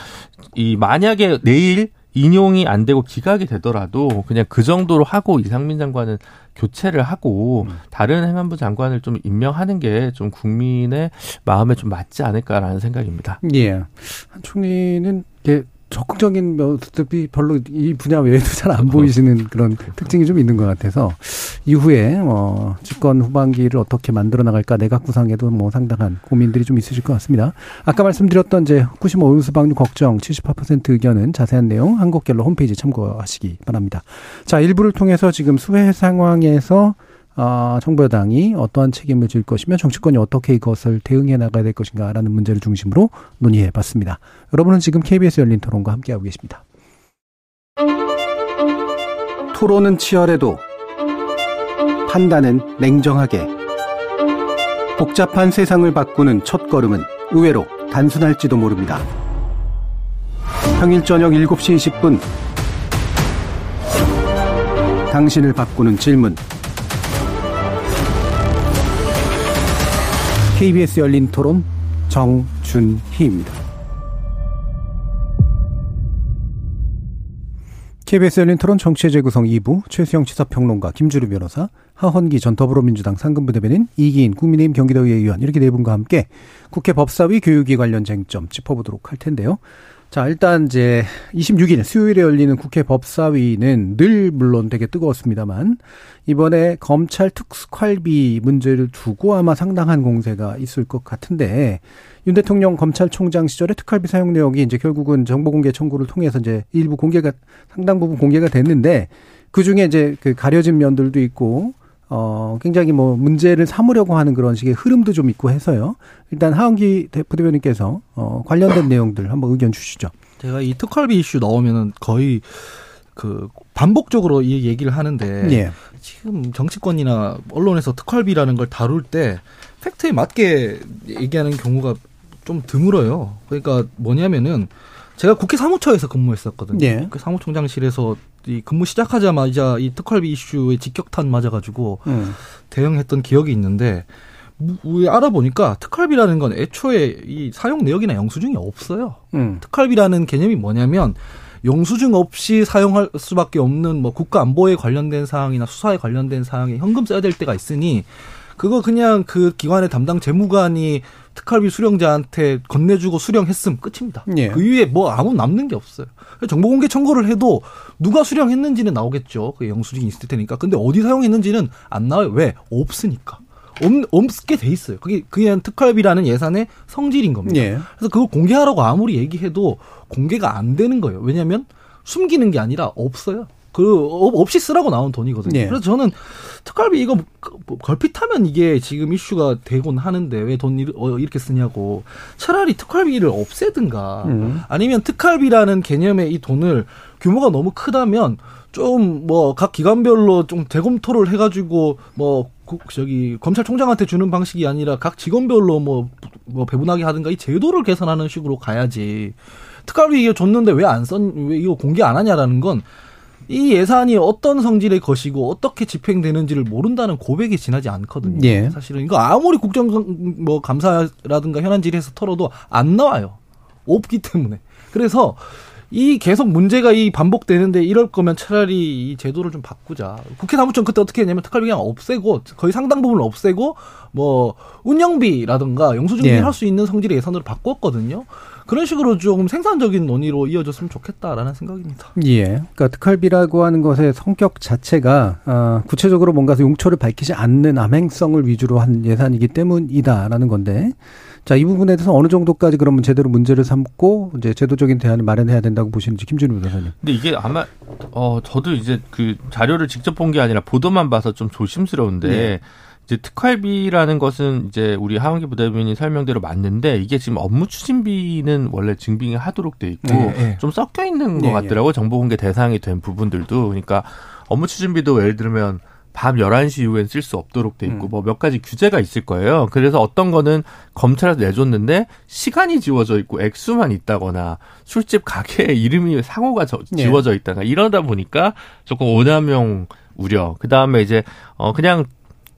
이 만약에 내일 인용이 안 되고 기각이 되더라도 그냥 그 정도로 하고 이상민 장관은 교체를 하고 음. 다른 행안부 장관을 좀 임명하는 게 좀 국민의 마음에 좀 맞지 않을까라는 생각입니다. 예. 한 총리는 이게 적극적인 모습이 별로 이 분야 외에도 잘 안 보이시는 그런 특징이 좀 있는 것 같아서 이후에 어, 집권 후반기를 어떻게 만들어 나갈까 내각 구상에도 뭐 상당한 고민들이 좀 있으실 것 같습니다. 아까 말씀드렸던 이제 후쿠시마 오염수 방류 걱정 칠십팔 퍼센트 의견은 자세한 내용 한국갤럽 홈페이지 참고하시기 바랍니다. 자, 일부를 통해서 지금 수해 상황에서 아, 정부 여당이 어떠한 책임을 질 것이며 정치권이 어떻게 이것을 대응해 나가야 될 것인가라는 문제를 중심으로 논의해 봤습니다. 여러분은 지금 케이비에스 열린 토론과 함께하고 계십니다. 토론은 치열해도 판단은 냉정하게 복잡한 세상을 바꾸는 첫걸음은 의외로 단순할지도 모릅니다. 평일 저녁 일곱 시 이십 분 당신을 바꾸는 질문 케이비에스 열린 토론 정준희입니다. 케이비에스 열린 토론 정치의 재구성 이 부 최수영 시사평론가 김준우 변호사 하헌기 전 더불어민주당 상근부대변인 이기인 국민의힘 경기도의회 의원 이렇게 네 분과 함께 국회 법사위 교육위 관련 쟁점 짚어보도록 할 텐데요. 자, 일단 이제 이십육 일 수요일에 열리는 국회 법사위는 늘 물론 되게 뜨거웠습니다만 이번에 검찰 특수활비 문제를 두고 아마 상당한 공세가 있을 것 같은데 윤 대통령 검찰총장 시절에 특활비 사용 내역이 이제 결국은 정보공개 청구를 통해서 이제 일부 공개가 상당 부분 공개가 됐는데 그 중에 이제 그 가려진 면들도 있고 어, 굉장히 뭐 문제를 삼으려고 하는 그런 식의 흐름도 좀 있고 해서요. 일단 하헌기 부대변인께서 어, 관련된 내용들 한번 의견 주시죠. 제가 이 특활비 이슈 나오면은 거의 그 반복적으로 이 얘기를 하는데 예. 지금 정치권이나 언론에서 특활비라는 걸 다룰 때 팩트에 맞게 얘기하는 경우가 좀 드물어요. 그러니까 뭐냐면은 제가 국회 사무처에서 근무했었거든요. 예. 국회 사무총장실에서 이 근무 시작하자마자 이 특활비 이슈에 직격탄 맞아가지고 음. 대응했던 기억이 있는데 알아보니까 특활비라는 건 애초에 이 사용 내역이나 영수증이 없어요. 음. 특활비라는 개념이 뭐냐면 영수증 없이 사용할 수밖에 없는 뭐 국가 안보에 관련된 사항이나 수사에 관련된 사항에 현금 써야 될 때가 있으니 그거 그냥 그 기관의 담당 재무관이 특활비 수령자한테 건네주고 수령했음 끝입니다. 예. 그 위에 뭐 아무 남는 게 없어요. 정보공개 청구를 해도 누가 수령했는지는 나오겠죠. 그 영수증이 있을 테니까. 근데 어디 사용했는지는 안 나와요. 왜? 없으니까. 없, 없게 돼 있어요. 그게 그냥 특활비라는 예산의 성질인 겁니다. 예. 그래서 그걸 공개하라고 아무리 얘기해도 공개가 안 되는 거예요. 왜냐하면 숨기는 게 아니라 없어요. 그 없이 쓰라고 나온 돈이거든요. 예. 그래서 저는 특활비 이거 걸핏하면 이게 지금 이슈가 되곤 하는데 왜 돈 이렇게 쓰냐고. 차라리 특활비를 없애든가 음. 아니면 특활비라는 개념의 이 돈을 규모가 너무 크다면 좀 뭐 각 기관별로 좀 재검토를 해가지고 뭐 저기 검찰총장한테 주는 방식이 아니라 각 직원별로 뭐 뭐 배분하게 하든가 이 제도를 개선하는 식으로 가야지. 특활비 이거 줬는데 왜 안 썼 왜 이거 공개 안 하냐라는 건 이 예산이 어떤 성질의 것이고 어떻게 집행되는지를 모른다는 고백이 지나지 않거든요. 예. 사실은 이거 아무리 국정 뭐 감사라든가 현안 질의에서 털어도 안 나와요. 없기 때문에. 그래서 이 계속 문제가 이 반복되는데 이럴 거면 차라리 이 제도를 좀 바꾸자. 국회사무처 그때 어떻게 했냐면 특활비 그냥 없애고 거의 상당 부분을 없애고 뭐 운영비라든가 영수증비를 예. 할 수 있는 성질의 예산으로 바꿨거든요. 그런 식으로 조금 생산적인 논의로 이어졌으면 좋겠다라는 생각입니다. 예. 그러니까 특활비라고 하는 것의 성격 자체가 어, 구체적으로 뭔가 용처를 밝히지 않는 암행성을 위주로 한 예산이기 때문이다라는 건데, 자, 이 부분에 대해서 어느 정도까지 그러면 제대로 문제를 삼고 이제 제도적인 대안을 마련해야 된다고 보시는지 김준우 변호사님. 근데 이게 아마 어 저도 이제 그 자료를 직접 본 게 아니라 보도만 봐서 좀 조심스러운데. 네. 이제 특활비라는 것은 이제 우리 하헌기 부대변인 설명대로 맞는데 이게 지금 업무 추진비는 원래 증빙을 하도록 돼 있고 네, 네. 좀 섞여 있는 것 네, 같더라고요. 네. 정보공개 대상이 된 부분들도. 그러니까 업무 추진비도 예를 들면 밤 열한 시 이후엔 쓸 수 없도록 돼 있고 음. 뭐 몇 가지 규제가 있을 거예요. 그래서 어떤 거는 검찰에서 내줬는데 시간이 지워져 있고 액수만 있다거나 술집 가게에 이름이 상호가 저, 네. 지워져 있다거나 이러다 보니까 조금 오남용 우려. 그다음에 이제 어 그냥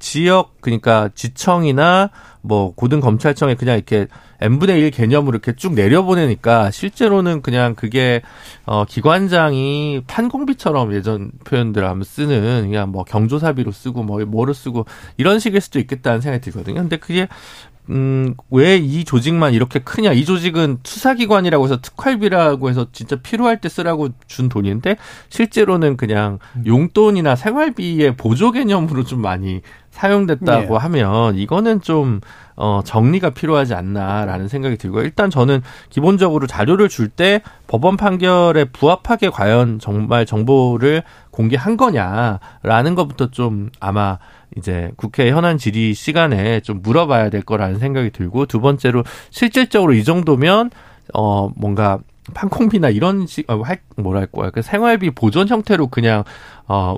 지역, 그러니까 지청이나 뭐 고등검찰청에 그냥 이렇게 엔 분의 일 개념으로 이렇게 쭉 내려보내니까 실제로는 그냥 그게 어 기관장이 판공비처럼 예전 표현들 하면 쓰는 그냥 뭐 경조사비로 쓰고 뭐 뭐로 쓰고 이런 식일 수도 있겠다는 생각이 들거든요. 근데 그게 음, 왜 이 조직만 이렇게 크냐. 이 조직은 수사기관이라고 해서 특활비라고 해서 진짜 필요할 때 쓰라고 준 돈인데 실제로는 그냥 용돈이나 생활비의 보조 개념으로 좀 많이 사용됐다고 네. 하면 이거는 좀 어, 정리가 필요하지 않나라는 생각이 들고요. 일단 저는 기본적으로 자료를 줄 때 법원 판결에 부합하게 과연 정말 정보를 공개한 거냐라는 것부터 좀 아마 이제 국회 현안 질의 시간에 좀 물어봐야 될 거라는 생각이 들고, 두 번째로 실질적으로 이 정도면 어 뭔가 판공비나 이런 식 뭐랄까 그 생활비 보존 형태로 그냥 어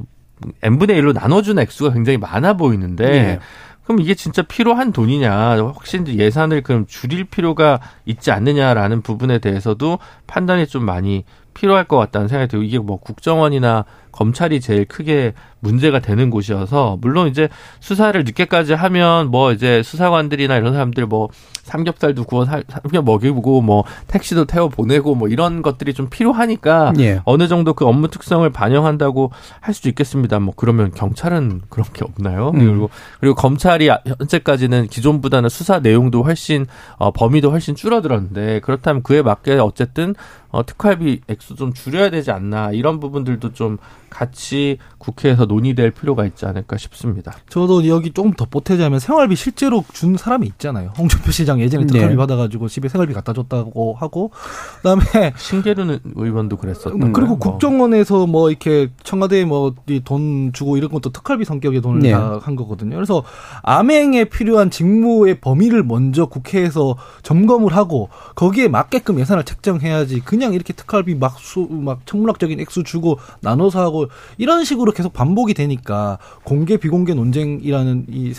n분의 일로 나눠준 액수가 굉장히 많아 보이는데 네. 그럼 이게 진짜 필요한 돈이냐, 확실히 예산을 그럼 줄일 필요가 있지 않느냐라는 부분에 대해서도 판단이 좀 많이 필요할 것 같다는 생각이 들고, 이게 뭐 국정원이나 검찰이 제일 크게 문제가 되는 곳이어서, 물론 이제 수사를 늦게까지 하면 뭐 이제 수사관들이나 이런 사람들 뭐 삼겹살도 구워 삼겹 먹이고 뭐 택시도 태워 보내고 뭐 이런 것들이 좀 필요하니까 예. 어느 정도 그 업무 특성을 반영한다고 할 수도 있겠습니다. 뭐 그러면 경찰은 그런 게 없나요? 음. 그리고 그리고 검찰이 현재까지는 기존보다는 수사 내용도 훨씬 어, 범위도 훨씬 줄어들었는데, 그렇다면 그에 맞게 어쨌든 어, 특활비 액수 좀 줄여야 되지 않나, 이런 부분들도 좀 같이 국회에서 논의될 필요가 있지 않을까 싶습니다. 저도 여기 조금 더 보태자면 생활비 실제로 준 사람이 있잖아요. 홍준표 시장 예전에 특활비 네. 받아가지고 집에 생활비 갖다 줬다고 하고, 그다음에 신계륜 의원도 그랬었던. 그리고 국정원에서 뭐 이렇게 청와대에 뭐 돈 주고 이런 것도 특활비 성격의 돈을 네. 다 한 거거든요. 그래서 암행에 필요한 직무의 범위를 먼저 국회에서 점검을 하고 거기에 맞게끔 예산을 책정해야지, 그냥 이렇게 특활비 막 수 막 천문학적인 액수 주고 나눠서 하고 이런 식으로 계속 반복이 되니까 공개 비공개 논쟁이라는 이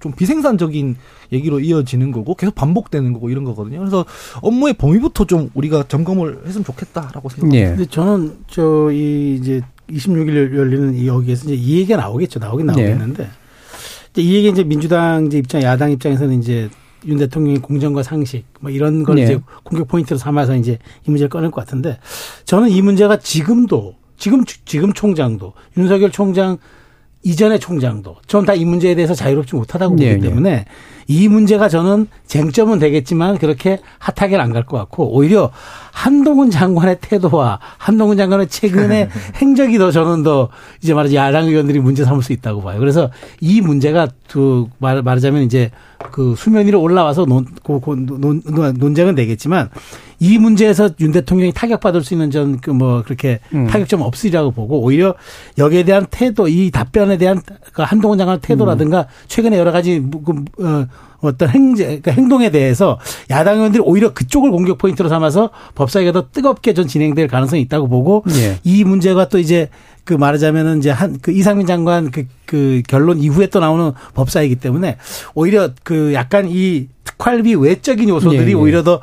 좀 비생산적인 얘기로 이어지는 거고 계속 반복되는 거고 이런 거거든요. 그래서 업무의 범위부터 좀 우리가 점검을 했으면 좋겠다라고 생각합니다. 예. 근데 저는 저 이 이제 이십육 일 열리는 이 여기에서 이제 이 얘기가 나오겠죠. 나오긴 나오겠는데 예. 이제 이 얘기 이제 민주당 이제 입장, 야당 입장에서는 이제 윤 대통령의 공정과 상식 뭐 이런 걸 예. 이제 공격 포인트로 삼아서 이제 이 문제를 꺼낼 것 같은데, 저는 이 문제가 지금도 지금 지금 총장도 윤석열 총장 이전의 총장도 전 다 이 문제에 대해서 자유롭지 못하다고 보기 네, 때문에 네. 이 문제가 저는 쟁점은 되겠지만 그렇게 핫하게 안 갈 것 같고 오히려 한동훈 장관의 태도와 한동훈 장관의 최근의 행적이 더 저는 더 이제 말하자면 야당 의원들이 문제 삼을 수 있다고 봐요. 그래서 이 문제가 두 말하자면 이제 그 수면 위로 올라와서 논, 논, 논, 논쟁은 되겠지만 이 문제에서 윤 대통령이 타격받을 수 있는 전 그 뭐 그렇게 음. 타격점 없으리라고 보고 오히려 여기에 대한 태도 이 답변에 대한 한동훈 장관의 태도라든가 음. 최근에 여러 가지 어, 어떤 행제, 그러니까 행동에 대해서 야당 의원들이 오히려 그쪽을 공격 포인트로 삼아서 법사위가 더 뜨겁게 전 진행될 가능성이 있다고 보고 예. 이 문제가 또 이제 그 말하자면은 이제 한 그 이상민 장관 그, 그 결론 이후에 또 나오는 법사이기 때문에 오히려 그 약간 이 특활비 외적인 요소들이 예, 예. 오히려 더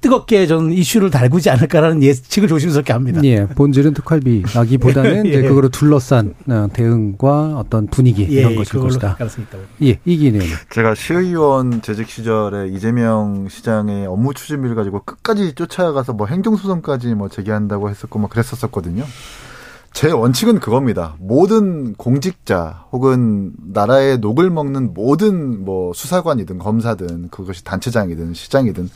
뜨겁게 저는 이슈를 달구지 않을까라는 예측을 조심스럽게 합니다. 예, 본질은 특활비라기보다는 예. 이제 그거로 둘러싼 대응과 어떤 분위기 예, 이런 것일 것이다. 예, 이기인 의원. 제가 시의원 재직 시절에 이재명 시장의 업무 추진비를 가지고 끝까지 쫓아가서 뭐 행정소송까지 뭐 제기한다고 했었고 막 그랬었거든요. 제 원칙은 그겁니다. 모든 공직자 혹은 나라의 녹을 먹는 모든 뭐 수사관이든 검사든 그것이 단체장이든 시장이든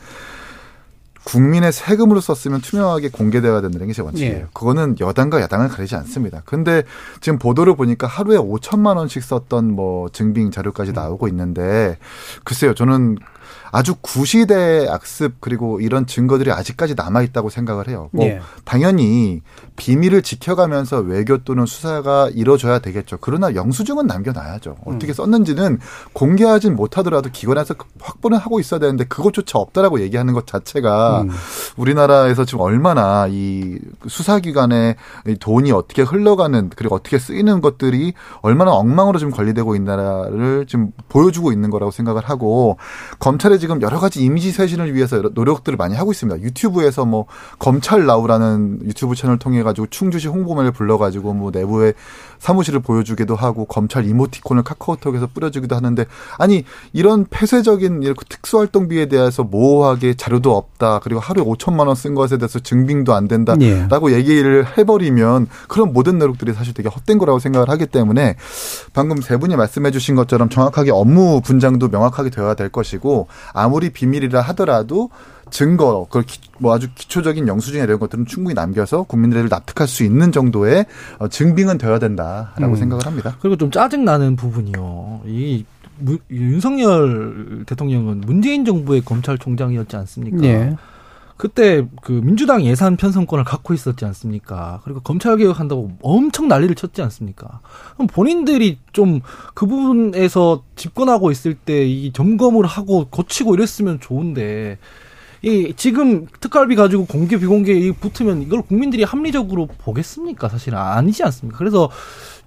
국민의 세금으로 썼으면 투명하게 공개되어야 된다는 게 제 원칙이에요. 예. 그거는 여당과 야당을 가리지 않습니다. 근데 지금 보도를 보니까 하루에 오천만 원씩 썼던 뭐 증빙 자료까지 나오고 있는데 글쎄요. 저는 아주 구시대의 악습 그리고 이런 증거들이 아직까지 남아있다고 생각을 해요. 뭐 예. 당연히 비밀을 지켜가면서 외교 또는 수사가 이루어져야 되겠죠. 그러나 영수증은 남겨놔야죠. 어떻게 썼는지는 공개하진 못하더라도 기관에서 확보는 하고 있어야 되는데 그것조차 없다라고 얘기하는 것 자체가 음. 우리나라에서 지금 얼마나 이 수사기관의 돈이 어떻게 흘러가는 그리고 어떻게 쓰이는 것들이 얼마나 엉망으로 지금 관리되고 있는 나라를 지금 보여주고 있는 거라고 생각을 하고 검찰의 지금 여러 가지 이미지 쇄신을 위해서 노력들을 많이 하고 있습니다. 유튜브에서 뭐 검찰 나우라는 유튜브 채널을 통해 가지고 충주시 홍보맨을 불러가지고 뭐 내부의 사무실을 보여주기도 하고 검찰 이모티콘을 카카오톡에서 뿌려주기도 하는데 아니 이런 폐쇄적인 이런 특수활동비에 대해서 모호하게 자료도 없다 그리고 하루에 오천만 원 쓴 것에 대해서 증빙도 안 된다라고 예. 얘기를 해버리면 그런 모든 노력들이 사실 되게 헛된 거라고 생각을 하기 때문에 방금 세 분이 말씀해 주신 것처럼 정확하게 업무 분장도 명확하게 되어야 될 것이고 아무리 비밀이라 하더라도 증거, 그걸 기, 뭐 아주 기초적인 영수증 이런 것들은 충분히 남겨서 국민들을 납득할 수 있는 정도의 증빙은 되어야 된다라고 음. 생각을 합니다. 그리고 좀 짜증나는 부분이요. 이 문, 윤석열 대통령은 문재인 정부의 검찰총장이었지 않습니까? 네. 그때 그 민주당 예산 편성권을 갖고 있었지 않습니까? 그리고 검찰개혁한다고 엄청 난리를 쳤지 않습니까? 그럼 본인들이 좀 그 부분에서 집권하고 있을 때 이 점검을 하고 고치고 이랬으면 좋은데 이 지금 특활비 가지고 공개 비공개 붙으면 이걸 국민들이 합리적으로 보겠습니까? 사실 아니지 않습니까? 그래서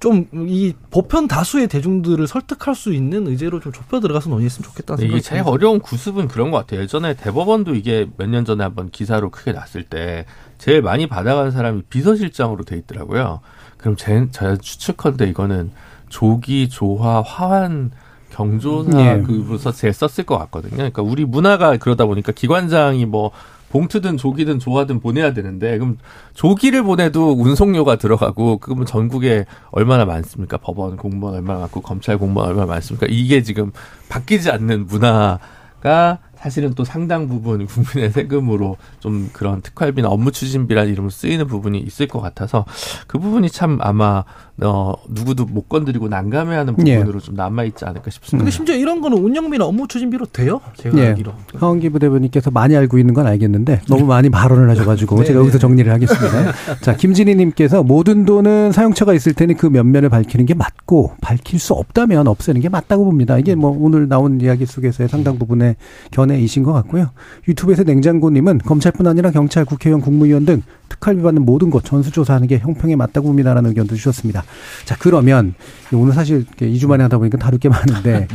좀 이 보편 다수의 대중들을 설득할 수 있는 의제로 좀 좁혀 들어가서 논의했으면 좋겠다는 생각이 듭니다. 이게 제일 어려운 구습은 그런 것 같아요. 예전에 대법원도 이게 몇 년 전에 한번 기사로 크게 났을 때 제일 많이 받아간 사람이 비서실장으로 돼 있더라고요. 그럼 제, 제가 추측컨대 이거는 조기, 조화, 화환 경조사 예. 그로서 제 썼을 것 같거든요. 그러니까 우리 문화가 그러다 보니까 기관장이 뭐 봉투든 조기든 조화든 보내야 되는데 그럼 조기를 보내도 운송료가 들어가고 그러면 전국에 얼마나 많습니까? 법원 공무원 얼마나 많고 검찰 공무원 얼마나 많습니까? 이게 지금 바뀌지 않는 문화가 사실은 또 상당 부분 국민의 세금으로 좀 그런 특활비나 업무 추진비라는 이름으로 쓰이는 부분이 있을 것 같아서 그 부분이 참 아마 어, 누구도 못 건드리고 난감해하는 부분으로 예. 좀 남아있지 않을까 싶습니다. 근데 심지어 이런 거는 운영비나 업무 추진비로 돼요? 제가 예. 알기로. 하헌기 부대변인께서 많이 알고 있는 건 알겠는데 너무 많이 발언을 하셔가지고 네, 제가 여기서 정리를 하겠습니다. 자, 김진희님께서 모든 돈은 사용처가 있을 테니 그 면면을 밝히는 게 맞고 밝힐 수 없다면 없애는 게 맞다고 봅니다. 이게 뭐 오늘 나온 이야기 속에서의 상당 부분의 견해 이신 것 같고요. 유튜브에서 냉장고님은 검찰뿐 아니라 경찰, 국회의원, 국무위원 등 특활비 받는 모든 것 전수조사하는 게 형평에 맞다고 봅니다라는 의견도 주셨습니다. 자, 그러면 오늘 사실 이 주 만에 하다 보니까 다룰 게 많은데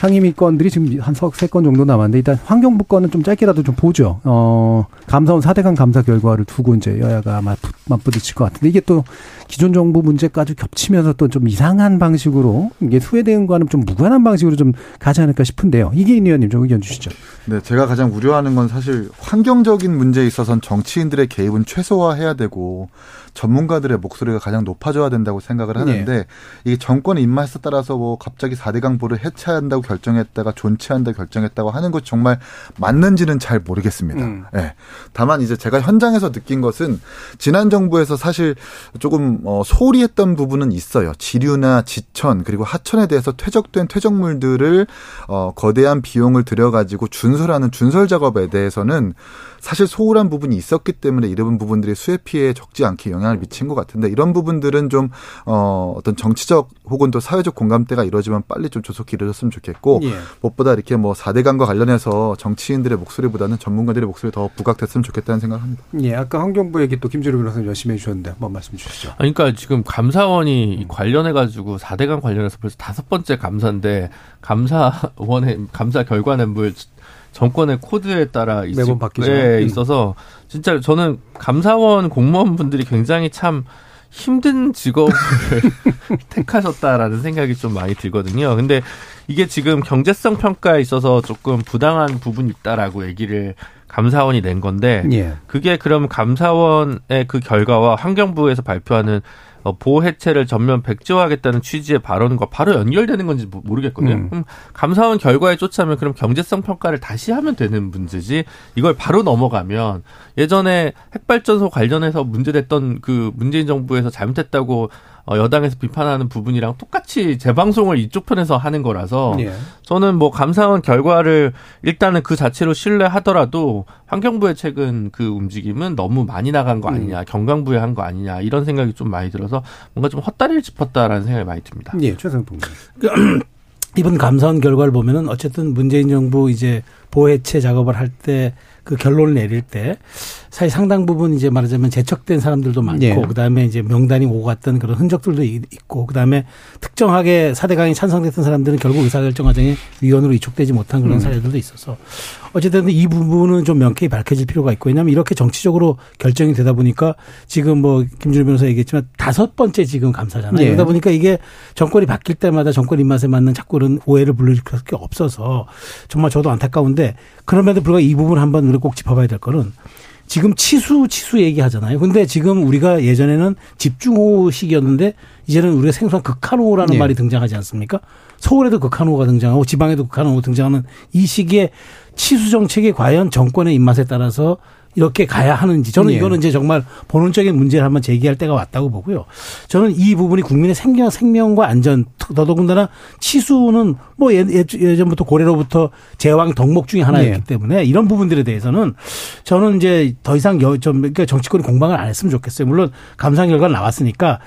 상임위 건들이 지금 한 세 건 정도 남았는데 일단 환경부 건은 좀 짧게라도 좀 보죠. 어, 감사원 사 대강 감사 결과를 두고 이제 여야가 맞부딪힐 것 같은데 이게 또 기존 정부 문제까지 겹치면서 또 좀 이상한 방식으로 이게 후에 대응과는 좀 무관한 방식으로 좀 가지 않을까 싶은데요. 이기인 의원님 좀 의견 주시죠. 네, 제가 가장 우려하는 건 사실 환경적인 문제에 있어서는 정치인들의 개입은 최소화해야 되고 전문가들의 목소리가 가장 높아져야 된다고 생각을 하는데 네. 이게 정권의 입맛에 따라서 뭐 갑자기 사 대강 보를 해체한다고 결정했다가 존치한다고 결정했다고 하는 것이 정말 맞는지는 잘 모르겠습니다. 음. 네. 다만 이제 제가 현장에서 느낀 것은 지난 정부에서 사실 조금 소홀히 했던 부분은 있어요. 지류나 지천 그리고 하천에 대해서 퇴적된 퇴적물들을 거대한 비용을 들여가지고 준설하는 준설 작업에 대해서는 사실 소홀한 부분이 있었기 때문에 이런 부분들이 수해 피해에 적지 않게 영향을 미친 것 같은데 이런 부분들은 좀 어떤 정치적 혹은 또 사회적 공감대가 이루어지면 빨리 좀 조속히 이루어졌으면 좋겠고 예. 무엇보다 이렇게 뭐 사 대강과 관련해서 정치인들의 목소리보다는 전문가들의 목소리 더 부각됐으면 좋겠다는 생각을 합니다. 예, 아까 환경부 얘기 또 김준우 변호사님 열심히 해주셨는데 한번 말씀 주시죠. 그러니까 지금 감사원이 음. 관련해가지고 사 대강 관련해서 벌써 다섯 번째 감사인데 감사원의 감사 결과는 뭘 정권의 코드에 따라 있, 매번 바뀌죠. 네, 있어서 진짜 저는 감사원 공무원분들이 굉장히 참 힘든 직업을 택하셨다라는 생각이 좀 많이 들거든요. 근데 이게 지금 경제성 평가에 있어서 조금 부당한 부분이 있다라고 얘기를 감사원이 낸 건데 예. 그게 그럼 감사원의 그 결과와 환경부에서 발표하는 보호 해체를 전면 백지화하겠다는 취지의 발언과 바로 연결되는 건지 모르겠거든요. 음. 그럼 감사원 결과에 쫓아면 그럼 경제성 평가를 다시 하면 되는 문제지 이걸 바로 넘어가면 예전에 핵발전소 관련해서 문제됐던 그 문재인 정부에서 잘못했다고 여당에서 비판하는 부분이랑 똑같이 재방송을 이쪽 편에서 하는 거라서 예. 저는 뭐 감사원 결과를 일단은 그 자체로 신뢰하더라도 환경부의 최근 그 움직임은 너무 많이 나간 거 아니냐 음. 경강부에 한 거 아니냐 이런 생각이 좀 많이 들어서 뭔가 좀 헛다리를 짚었다라는 생각이 많이 듭니다. 예, 최상봉 이번 감사원 결과를 보면은 어쨌든 문재인 정부 이제 보해체 작업을 할 때 그 결론을 내릴 때 사실 상당 부분 이제 말하자면 제척된 사람들도 많고 네. 그다음에 이제 명단이 오고 갔던 그런 흔적들도 있고 그다음에 특정하게 사 대강이 찬성됐던 사람들은 결국 의사결정 과정에 위원으로 이촉되지 못한 그런 음. 사례들도 있어서 어쨌든 이 부분은 좀 명쾌히 밝혀질 필요가 있고 왜냐하면 이렇게 정치적으로 결정이 되다 보니까 지금 뭐 김준우 변호사 얘기했지만 다섯 번째 지금 감사잖아요. 네. 그러다 보니까 이게 정권이 바뀔 때마다 정권 입맛에 맞는 자꾸 이런 오해를 불러일으킬 게 없어서 정말 저도 안타까운데 그럼에도 불구하고 이 부분을 한번 우리가 꼭 짚어봐야 될 거는 지금 치수 치수 얘기하잖아요. 근데 지금 우리가 예전에는 집중호우식이었는데 이제는 우리가 생소한 극한호우라는 네. 말이 등장하지 않습니까? 서울에도 극한호우가 등장하고 지방에도 극한호우가 등장하는 이 시기에 치수 정책이 과연 정권의 입맛에 따라서 이렇게 가야 하는지 저는 네. 이거는 이제 정말 본론적인 문제를 한번 제기할 때가 왔다고 보고요. 저는 이 부분이 국민의 생명, 생명과 안전 더더군다나 치수는 뭐 예전부터 고래로부터 제왕 덕목 중에 하나였기 네. 때문에 이런 부분들에 대해서는 저는 이제 더 이상 여, 좀 그러니까 정치권이 공방을 안 했으면 좋겠어요. 물론 감사 결과가 나왔으니까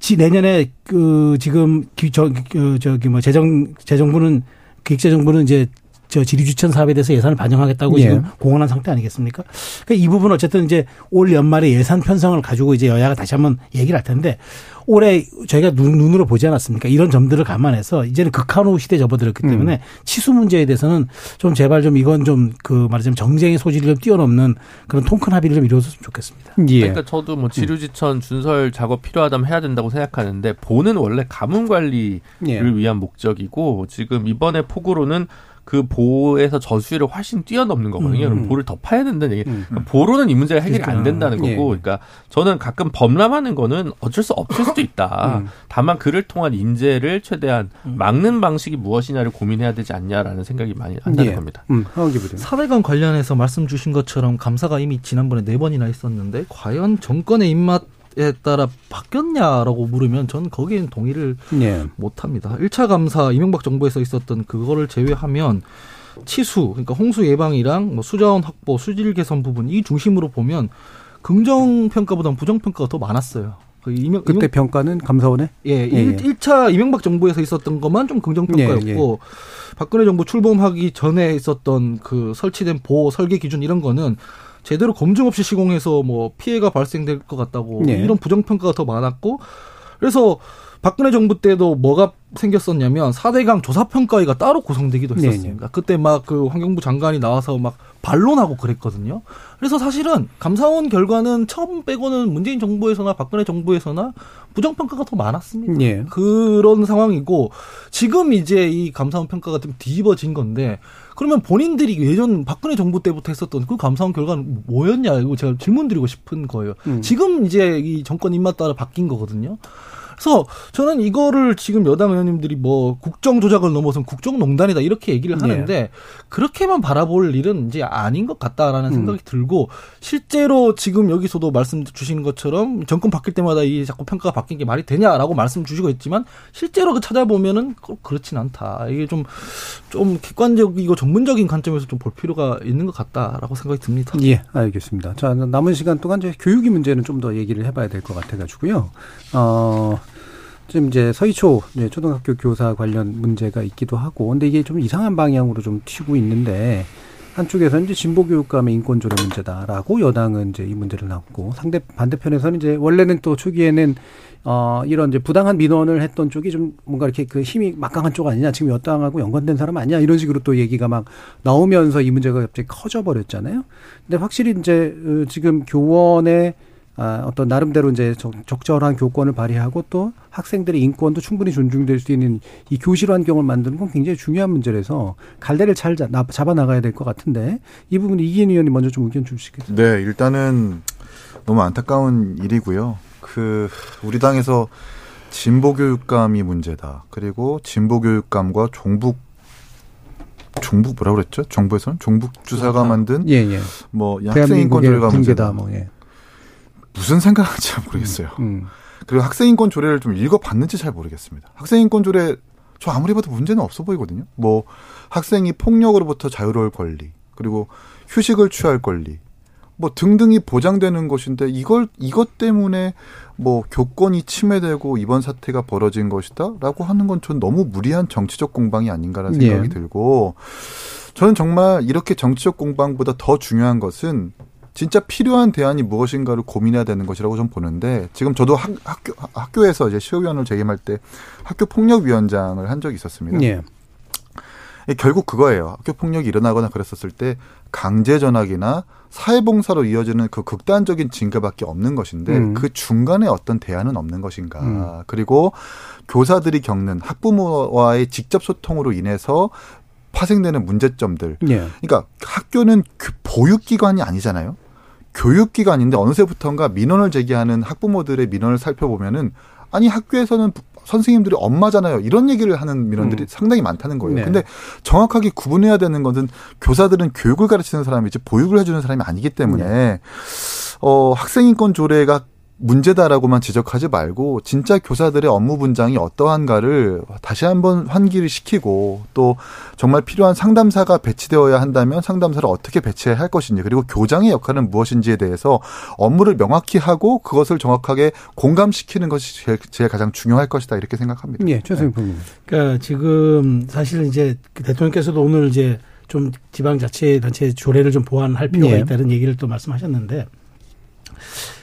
지 내년에 그 지금 기, 저, 저기 뭐 재정 재정부는 기획재정부는 이제 저 지리주천 사업에 대해서 예산을 반영하겠다고 예. 지금 공언한 상태 아니겠습니까? 그러니까 이 부분 어쨌든 이제 올 연말에 예산 편성을 가지고 이제 여야가 다시 한번 얘기를 할 텐데 올해 저희가 눈, 눈으로 보지 않았습니까? 이런 점들을 감안해서 이제는 극한호우 시대에 접어들었기 때문에 음. 치수 문제에 대해서는 좀 제발 좀 이건 좀 그 말하자면 정쟁의 소지를 좀 뛰어넘는 그런 통큰 합의를 좀 이루어졌으면 좋겠습니다. 예. 그러니까 저도 뭐 지류지천 준설 작업 필요하다면 해야 된다고 생각하는데 보는 원래 가뭄 관리를 예. 위한 목적이고 지금 이번에 폭우로는 그 보에서 저수위를 훨씬 뛰어넘는 거거든요. 음. 그럼 보를 더 파야 된다는 얘기. 음. 그러니까 보로는 이 문제가 해결이 그렇구나. 안 된다는 거고. 예. 그러니까 저는 가끔 범람하는 거는 어쩔 수 없을 수도 있다. 음. 다만 그를 통한 인재를 최대한 막는 방식이 무엇이냐를 고민해야 되지 않냐라는 생각이 많이 한다는 예. 겁니다. 음. 사 대강 관련해서 말씀 주신 것처럼 감사가 이미 지난번에 네 번이나 있었는데 과연 정권의 입맛에 따라 바뀌었냐라고 물으면 전 거기에는 동의를 예. 못합니다. 일 차 감사 이명박 정부에서 있었던 그거를 제외하면 치수, 그러니까 홍수 예방이랑 뭐 수자원 확보, 수질 개선 부분 이 중심으로 보면 긍정평가보다는 부정평가가 더 많았어요. 그 이명, 그때 이명, 평가는 감사원에? 예, 예, 예. 일 차 이명박 정부에서 있었던 것만 좀 긍정평가였고 예, 예. 박근혜 정부 출범하기 전에 있었던 그 설치된 보호, 설계 기준 이런 거는 제대로 검증 없이 시공해서 뭐 피해가 발생될 것 같다고 네. 이런 부정평가가 더 많았고 그래서 박근혜 정부 때도 뭐가 생겼었냐면 사대강 조사평가위가 따로 구성되기도 했었습니다. 네네. 그때 막 그 환경부 장관이 나와서 막 반론하고 그랬거든요. 그래서 사실은 감사원 결과는 처음 빼고는 문재인 정부에서나 박근혜 정부에서나 부정평가가 더 많았습니다. 네. 그런 상황이고 지금 이제 이 감사원 평가가 좀 뒤집어진 건데 그러면 본인들이 예전 박근혜 정부 때부터 했었던 그 감사원 결과는 뭐였냐 이거 제가 질문 드리고 싶은 거예요. 음. 지금 이제 이 정권 입맛 따라 바뀐 거거든요. 그래서 저는 이거를 지금 여당 의원님들이 뭐 국정 조작을 넘어선 국정농단이다 이렇게 얘기를 하는데 네. 그렇게만 바라볼 일은 이제 아닌 것 같다라는 음. 생각이 들고 실제로 지금 여기서도 말씀 주신 것처럼 정권 바뀔 때마다 이 자꾸 평가가 바뀐 게 말이 되냐라고 말씀 주시고 있지만 실제로 그 찾아보면은 그렇진 않다. 이게 좀, 좀 객관적이고 전문적인 관점에서 좀 볼 필요가 있는 것 같다라고 생각이 듭니다. 예, 알겠습니다. 자, 남은 시간 동안 이제 교육의 문제는 좀 더 얘기를 해봐야 될 것 같아가지고요. 어. 지금 이제 서희초 초등학교 교사 관련 문제가 있기도 하고, 근데 이게 좀 이상한 방향으로 좀 튀고 있는데, 한쪽에서는 이제 진보교육감의 인권조례 문제다라고 여당은 이제 이 문제를 놨고, 상대, 반대편에서는 이제 원래는 또 초기에는, 어, 이런 이제 부당한 민원을 했던 쪽이 좀 뭔가 이렇게 그 힘이 막강한 쪽 아니냐, 지금 여당하고 연관된 사람 아니냐, 이런 식으로 또 얘기가 막 나오면서 이 문제가 갑자기 커져버렸잖아요. 근데 확실히 이제 지금 교원의 아, 어떤 나름대로 이제 적절한 교권을 발휘하고 또 학생들의 인권도 충분히 존중될 수 있는 이 교실 환경을 만드는 건 굉장히 중요한 문제라서 갈대를 잘 잡아 나가야 될 것 같은데 이 부분 이기인 의원님 먼저 좀 의견 주시겠어요? 네, 일단은 너무 안타까운 일이고요. 그 우리 당에서 진보 교육감이 문제다. 그리고 진보 교육감과 종북 종북 뭐라 그랬죠? 정부에서는 종북 주사가 만든 예, 예. 뭐 학생 인권조례가 문제다. 뭐, 예. 무슨 생각하는지 잘 모르겠어요. 음, 음. 그리고 학생인권 조례를 좀 읽어봤는지 잘 모르겠습니다. 학생인권 조례 저 아무리 봐도 문제는 없어 보이거든요. 뭐 학생이 폭력으로부터 자유로울 권리 그리고 휴식을 취할 권리 뭐 등등이 보장되는 것인데 이걸 이것 때문에 뭐 교권이 침해되고 이번 사태가 벌어진 것이다라고 하는 건 전 너무 무리한 정치적 공방이 아닌가라는 예. 생각이 들고 저는 정말 이렇게 정치적 공방보다 더 중요한 것은 진짜 필요한 대안이 무엇인가를 고민해야 되는 것이라고 좀 보는데 지금 저도 학, 학교, 학교에서 이제 시의원을 재임할 때 학교 폭력위원장을 한 적이 있었습니다. 예. 결국 그거예요. 학교 폭력이 일어나거나 그랬었을 때 강제 전학이나 사회봉사로 이어지는 그 극단적인 징계밖에 없는 것인데 음. 그 중간에 어떤 대안은 없는 것인가. 음. 그리고 교사들이 겪는 학부모와의 직접 소통으로 인해서 파생되는 문제점들. 예. 그러니까 학교는 보육기관이 아니잖아요. 교육기관인데 어느새부턴가 민원을 제기하는 학부모들의 민원을 살펴보면은 아니 학교에서는 선생님들이 엄마잖아요. 이런 얘기를 하는 민원들이 음. 상당히 많다는 거예요. 그런데 네. 정확하게 구분해야 되는 것은 교사들은 교육을 가르치는 사람이지 보육을 해주는 사람이 아니기 때문에 네. 어, 학생인권 조례가 문제다라고만 지적하지 말고 진짜 교사들의 업무 분장이 어떠한가를 다시 한번 환기를 시키고 또 정말 필요한 상담사가 배치되어야 한다면 상담사를 어떻게 배치해야 할 것인지 그리고 교장의 역할은 무엇인지에 대해서 업무를 명확히 하고 그것을 정확하게 공감시키는 것이 제일, 제일 가장 중요할 것이다 이렇게 생각합니다. 예, 최수영 부님. 그러니까 지금 사실 이제 대통령께서도 오늘 이제 좀 지방자치단체 조례를 좀 보완할 필요가 예. 있다는 얘기를 또 말씀하셨는데.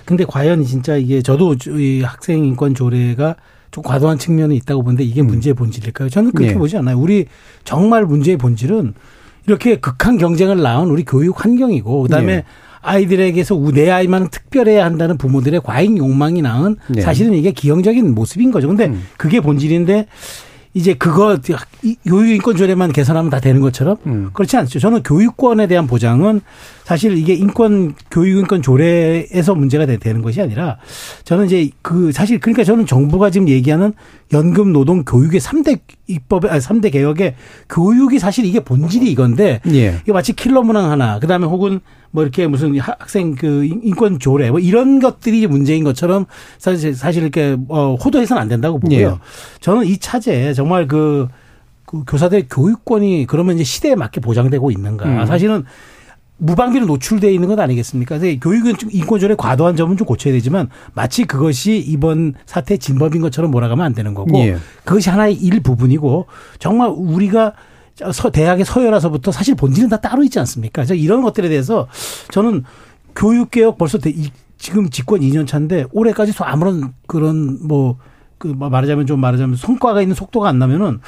근데 과연 진짜 이게 저도 이 학생 인권 조례가 좀 과도한 측면이 있다고 보는데 이게 문제의 본질일까요? 저는 그렇게 네. 보지 않아요. 우리 정말 문제의 본질은 이렇게 극한 경쟁을 낳은 우리 교육 환경이고 그다음에 네. 아이들에게서 내 아이만 특별해야 한다는 부모들의 과잉 욕망이 낳은 네. 사실은 이게 기형적인 모습인 거죠. 근데 음. 그게 본질인데 이제 그거 교육인권 조례만 개선하면 다 되는 것처럼 음. 그렇지 않죠. 저는 교육권에 대한 보장은 사실 이게 인권 교육인권 조례에서 문제가 되는 것이 아니라 저는 이제 그 사실 그러니까 저는 정부가 지금 얘기하는 연금 노동 교육의 삼 대 입법에 아니 삼 대 개혁의 교육이 사실 이게 본질이 이건데 예. 이게 마치 킬러 문항 하나 그다음에 혹은 뭐 이렇게 무슨 학생 그 인권 조례 뭐 이런 것들이 문제인 것처럼 사실 사실 이렇게 호도해서는 안 된다고 보고요. 예. 저는 이 차제에 정말 그, 그 교사들의 교육권이 그러면 이제 시대에 맞게 보장되고 있는가? 음. 사실은 무방비로 노출되어 있는 것 아니겠습니까? 교육은 인권조례 과도한 점은 좀 고쳐야 되지만 마치 그것이 이번 사태의 진범인 것처럼 몰아가면 안 되는 거고 예. 그것이 하나의 일부분이고 정말 우리가 대학의 서열화서부터 사실 본질은 다 따로 있지 않습니까? 이런 것들에 대해서 저는 교육개혁 벌써 지금 집권 이 년 차인데 올해까지도 아무런 그런 뭐 그 말하자면 좀 말하자면 성과가 있는 속도가 안 나면은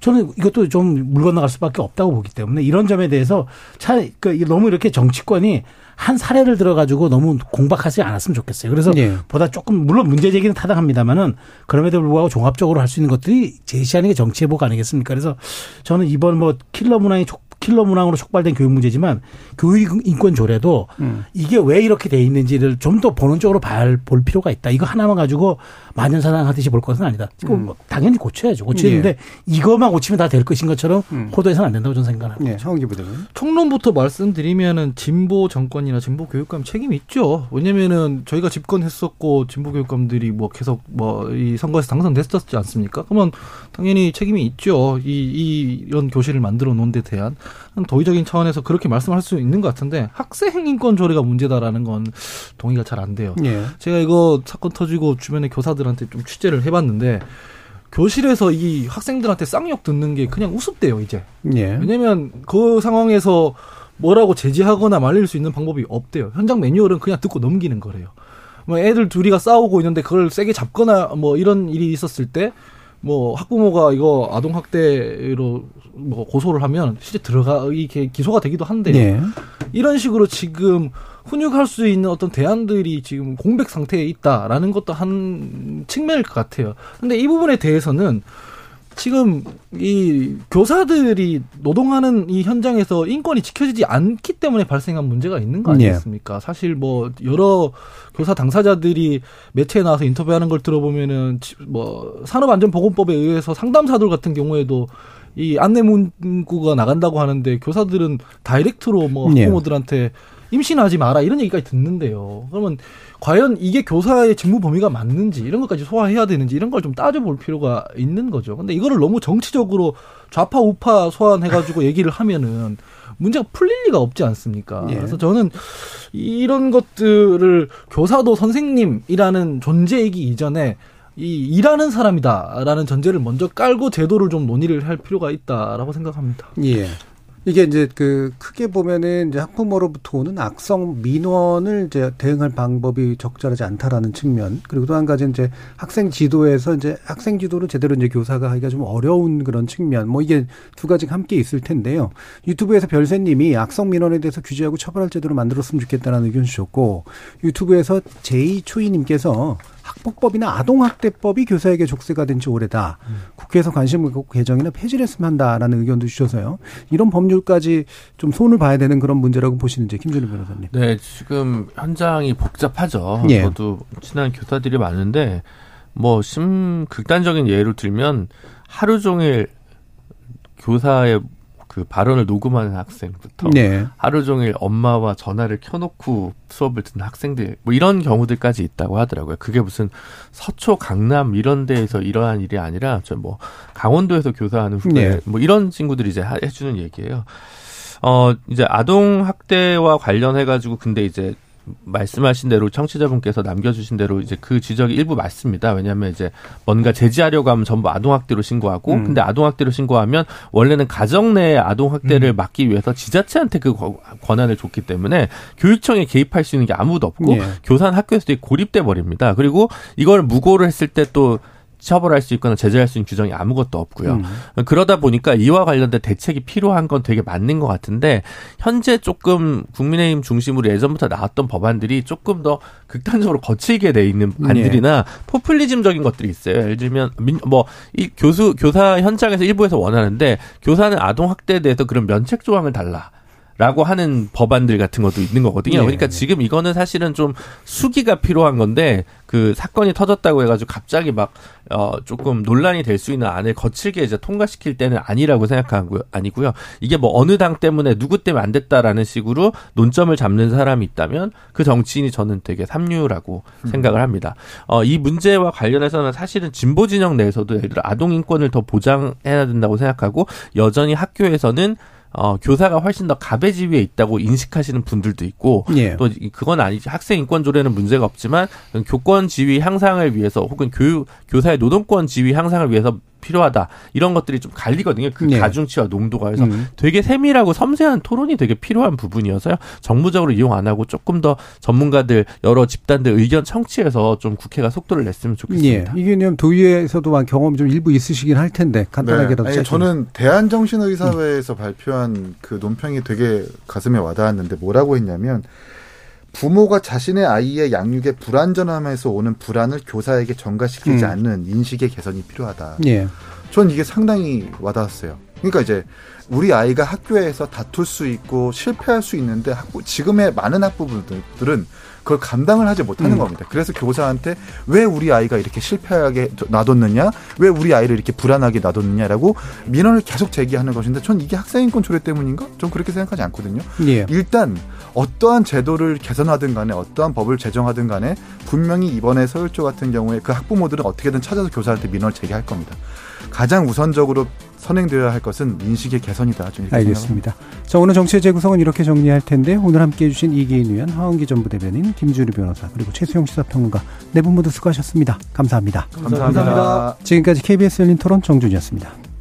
저는 이것도 좀 물 건너갈 수밖에 없다고 보기 때문에 이런 점에 대해서 차 그러니까 너무 이렇게 정치권이 한 사례를 들어가지고 너무 공박하지 않았으면 좋겠어요. 그래서 네. 보다 조금 물론 문제 제기는 타당합니다만은 그럼에도 불구하고 종합적으로 할 수 있는 것들이 제시하는 게 정치 회복 아니겠습니까? 그래서 저는 이번 뭐 킬러 문항이 촉 킬러 문항으로 촉발된 교육 문제지만 교육 인권 조례도 음. 이게 왜 이렇게 돼 있는지를 좀 더 본원적으로 볼 필요가 있다. 이거 하나만 가지고 만연사상하듯이 볼 것은 아니다. 음. 뭐 당연히 고쳐야죠. 고치는데 예. 이것만 고치면 다 될 것인 것처럼 음. 호도해서는 안 된다고 저는 생각합니다. 예. 하헌기 부대는 총론부터 말씀드리면은 진보 정권이나 진보 교육감 책임이 있죠. 왜냐면은 저희가 집권했었고 진보 교육감들이 뭐 계속 뭐 이 선거에서 당선됐었지 않습니까? 그러면 당연히 책임이 있죠. 이, 이 이런 교실을 만들어 놓은 데 대한. 도의적인 차원에서 그렇게 말씀할 수 있는 것 같은데 학생인권 조례가 문제다라는 건 동의가 잘 안 돼요. 예. 제가 이거 사건 터지고 주변의 교사들한테 좀 취재를 해봤는데 교실에서 이 학생들한테 쌍욕 듣는 게 그냥 우습대요 이제. 예. 왜냐하면 그 상황에서 뭐라고 제지하거나 말릴 수 있는 방법이 없대요. 현장 매뉴얼은 그냥 듣고 넘기는 거래요. 뭐 애들 둘이가 싸우고 있는데 그걸 세게 잡거나 뭐 이런 일이 있었을 때 뭐 학부모가 이거 아동 학대로 뭐 고소를 하면 실제 들어가 이게 기소가 되기도 한데 네. 이런 식으로 지금 훈육할 수 있는 어떤 대안들이 지금 공백 상태에 있다라는 것도 한 측면일 것 같아요. 근데 이 부분에 대해서는 지금 이 교사들이 노동하는 이 현장에서 인권이 지켜지지 않기 때문에 발생한 문제가 있는 거 아니겠습니까? 네. 사실 뭐 여러 교사 당사자들이 매체에 나와서 인터뷰하는 걸 들어보면은 뭐 산업안전보건법에 의해서 상담사들 같은 경우에도 이 안내 문구가 나간다고 하는데 교사들은 다이렉트로 뭐 학부모들한테 네. 임신하지 마라 이런 얘기까지 듣는데요. 그러면 과연 이게 교사의 직무 범위가 맞는지 이런 것까지 소화해야 되는지 이런 걸 좀 따져볼 필요가 있는 거죠. 근데 이거를 너무 정치적으로 좌파 우파 소환해가지고 얘기를 하면은 문제가 풀릴 리가 없지 않습니까? 예. 그래서 저는 이런 것들을 교사도 선생님이라는 존재이기 이전에 이 일하는 사람이다라는 전제를 먼저 깔고 제도를 좀 논의를 할 필요가 있다라고 생각합니다. 예. 이게 이제 그 크게 보면은 이제 학부모로부터 오는 악성 민원을 이제 대응할 방법이 적절하지 않다라는 측면. 그리고 또 한 가지 이제 학생 지도에서 이제 학생 지도를 제대로 이제 교사가 하기가 좀 어려운 그런 측면. 뭐 이게 두 가지가 함께 있을 텐데요. 유튜브에서 별세님이 악성 민원에 대해서 규제하고 처벌할 제도를 만들었으면 좋겠다라는 의견 주셨고 유튜브에서 제이초이님께서 학폭법이나 아동학대법이 교사에게 족쇄가 된 지 오래다. 음. 국회에서 관심을 갖고 개정이나 폐지를 했으면 한다라는 의견도 주셔서요. 이런 법률까지 좀 손을 봐야 되는 그런 문제라고 보시는지 김준우 변호사님. 네. 지금 현장이 복잡하죠. 예. 저도 친한 교사들이 많은데 뭐 심 극단적인 예로 들면 하루 종일 교사의 그 발언을 녹음하는 학생부터 네. 하루 종일 엄마와 전화를 켜놓고 수업을 듣는 학생들 뭐 이런 경우들까지 있다고 하더라고요. 그게 무슨 서초, 강남 이런 데에서 이러한 일이 아니라 저 뭐 강원도에서 교사하는 후배 네. 뭐 이런 친구들이 이제 해주는 얘기예요. 어 이제 아동 학대와 관련해 가지고 근데 이제 말씀하신 대로 청취자분께서 남겨주신 대로 이제 그 지적이 일부 맞습니다. 왜냐하면 이제 뭔가 제지하려고 하면 전부 아동학대로 신고하고, 음. 근데 아동학대로 신고하면 원래는 가정 내 아동학대를 음. 막기 위해서 지자체한테 그 권한을 줬기 때문에 교육청에 개입할 수 있는 게 아무도 없고, 예. 교사는 학교에서 되게 고립돼 버립니다. 그리고 이걸 무고를 했을 때 또 처벌할 수 있거나 제재할 수 있는 규정이 아무것도 없고요. 음. 그러다 보니까 이와 관련된 대책이 필요한 건 되게 맞는 것 같은데 현재 조금 국민의힘 중심으로 예전부터 나왔던 법안들이 조금 더 극단적으로 거칠게 돼 있는 안들이나 네. 포퓰리즘적인 것들이 있어요. 예를 들면 뭐 이 교수 교사 현장에서 일부에서 원하는데 교사는 아동 학대에 대해서 그런 면책 조항을 달라. 라고 하는 법안들 같은 것도 있는 거거든요. 예, 그러니까 예. 지금 이거는 사실은 좀 수기가 필요한 건데 그 사건이 터졌다고 해가지고 갑자기 막 어 조금 논란이 될 수 있는 안을 거칠게 이제 통과시킬 때는 아니라고 생각하고 아니고요. 이게 뭐 어느 당 때문에 누구 때문에 안 됐다라는 식으로 논점을 잡는 사람이 있다면 그 정치인이 저는 되게 삼류라고 음. 생각을 합니다. 어 이 문제와 관련해서는 사실은 진보 진영 내에서도 예를 들어 아동 인권을 더 보장해야 된다고 생각하고 여전히 학교에서는 어, 교사가 훨씬 더 가배지 위에 있다고 인식하시는 분들도 있고 예. 또 그건 아니지 학생 인권 조례는 문제가 없지만 교권 지위 향상을 위해서 혹은 교육 교사의 노동권 지위 향상을 위해서 필요하다. 이런 것들이 좀 갈리거든요. 그 네. 가중치와 농도가. 그래서 음. 되게 세밀하고 섬세한 토론이 되게 필요한 부분이어서요. 정부적으로 이용 안 하고 조금 더 전문가들 여러 집단들 의견 청취해서 좀 국회가 속도를 냈으면 좋겠습니다. 예. 이게 도의회에서도 경험 좀 일부 있으시긴 할 텐데 간단하게라도. 네. 아니, 저는 대한정신의사회에서 음. 발표한 그 논평이 되게 가슴에 와닿았는데 뭐라고 했냐면 부모가 자신의 아이의 양육의 불완전함에서 오는 불안을 교사에게 전가시키지 음. 않는 인식의 개선이 필요하다. 예. 전 이게 상당히 와닿았어요. 그러니까 이제 우리 아이가 학교에서 다툴 수 있고 실패할 수 있는데 학부, 지금의 많은 학부모들은 그걸 감당을 하지 못하는 음. 겁니다. 그래서 교사한테 왜 우리 아이가 이렇게 실패하게 놔뒀느냐, 왜 우리 아이를 이렇게 불안하게 놔뒀느냐라고 민원을 계속 제기하는 것인데 전 이게 학생인권 조례 때문인가? 전 그렇게 생각하지 않거든요. 예. 일단 어떠한 제도를 개선하든 간에 어떠한 법을 제정하든 간에 분명히 이번에 서울조 같은 경우에 그 학부모들은 어떻게든 찾아서 교사한테 민원을 제기할 겁니다. 가장 우선적으로 선행되어야 할 것은 인식의 개선이다. 알겠습니다. 생각합니다. 자, 오늘 정치의 재구성은 이렇게 정리할 텐데 오늘 함께해 주신 이기인 의원, 하헌기 전부대변인, 김준우 변호사 그리고 최수영 시사평론가 네 분 모두 수고하셨습니다. 감사합니다. 감사합니다. 감사합니다. 지금까지 케이비에스 열린토론 정준이었습니다.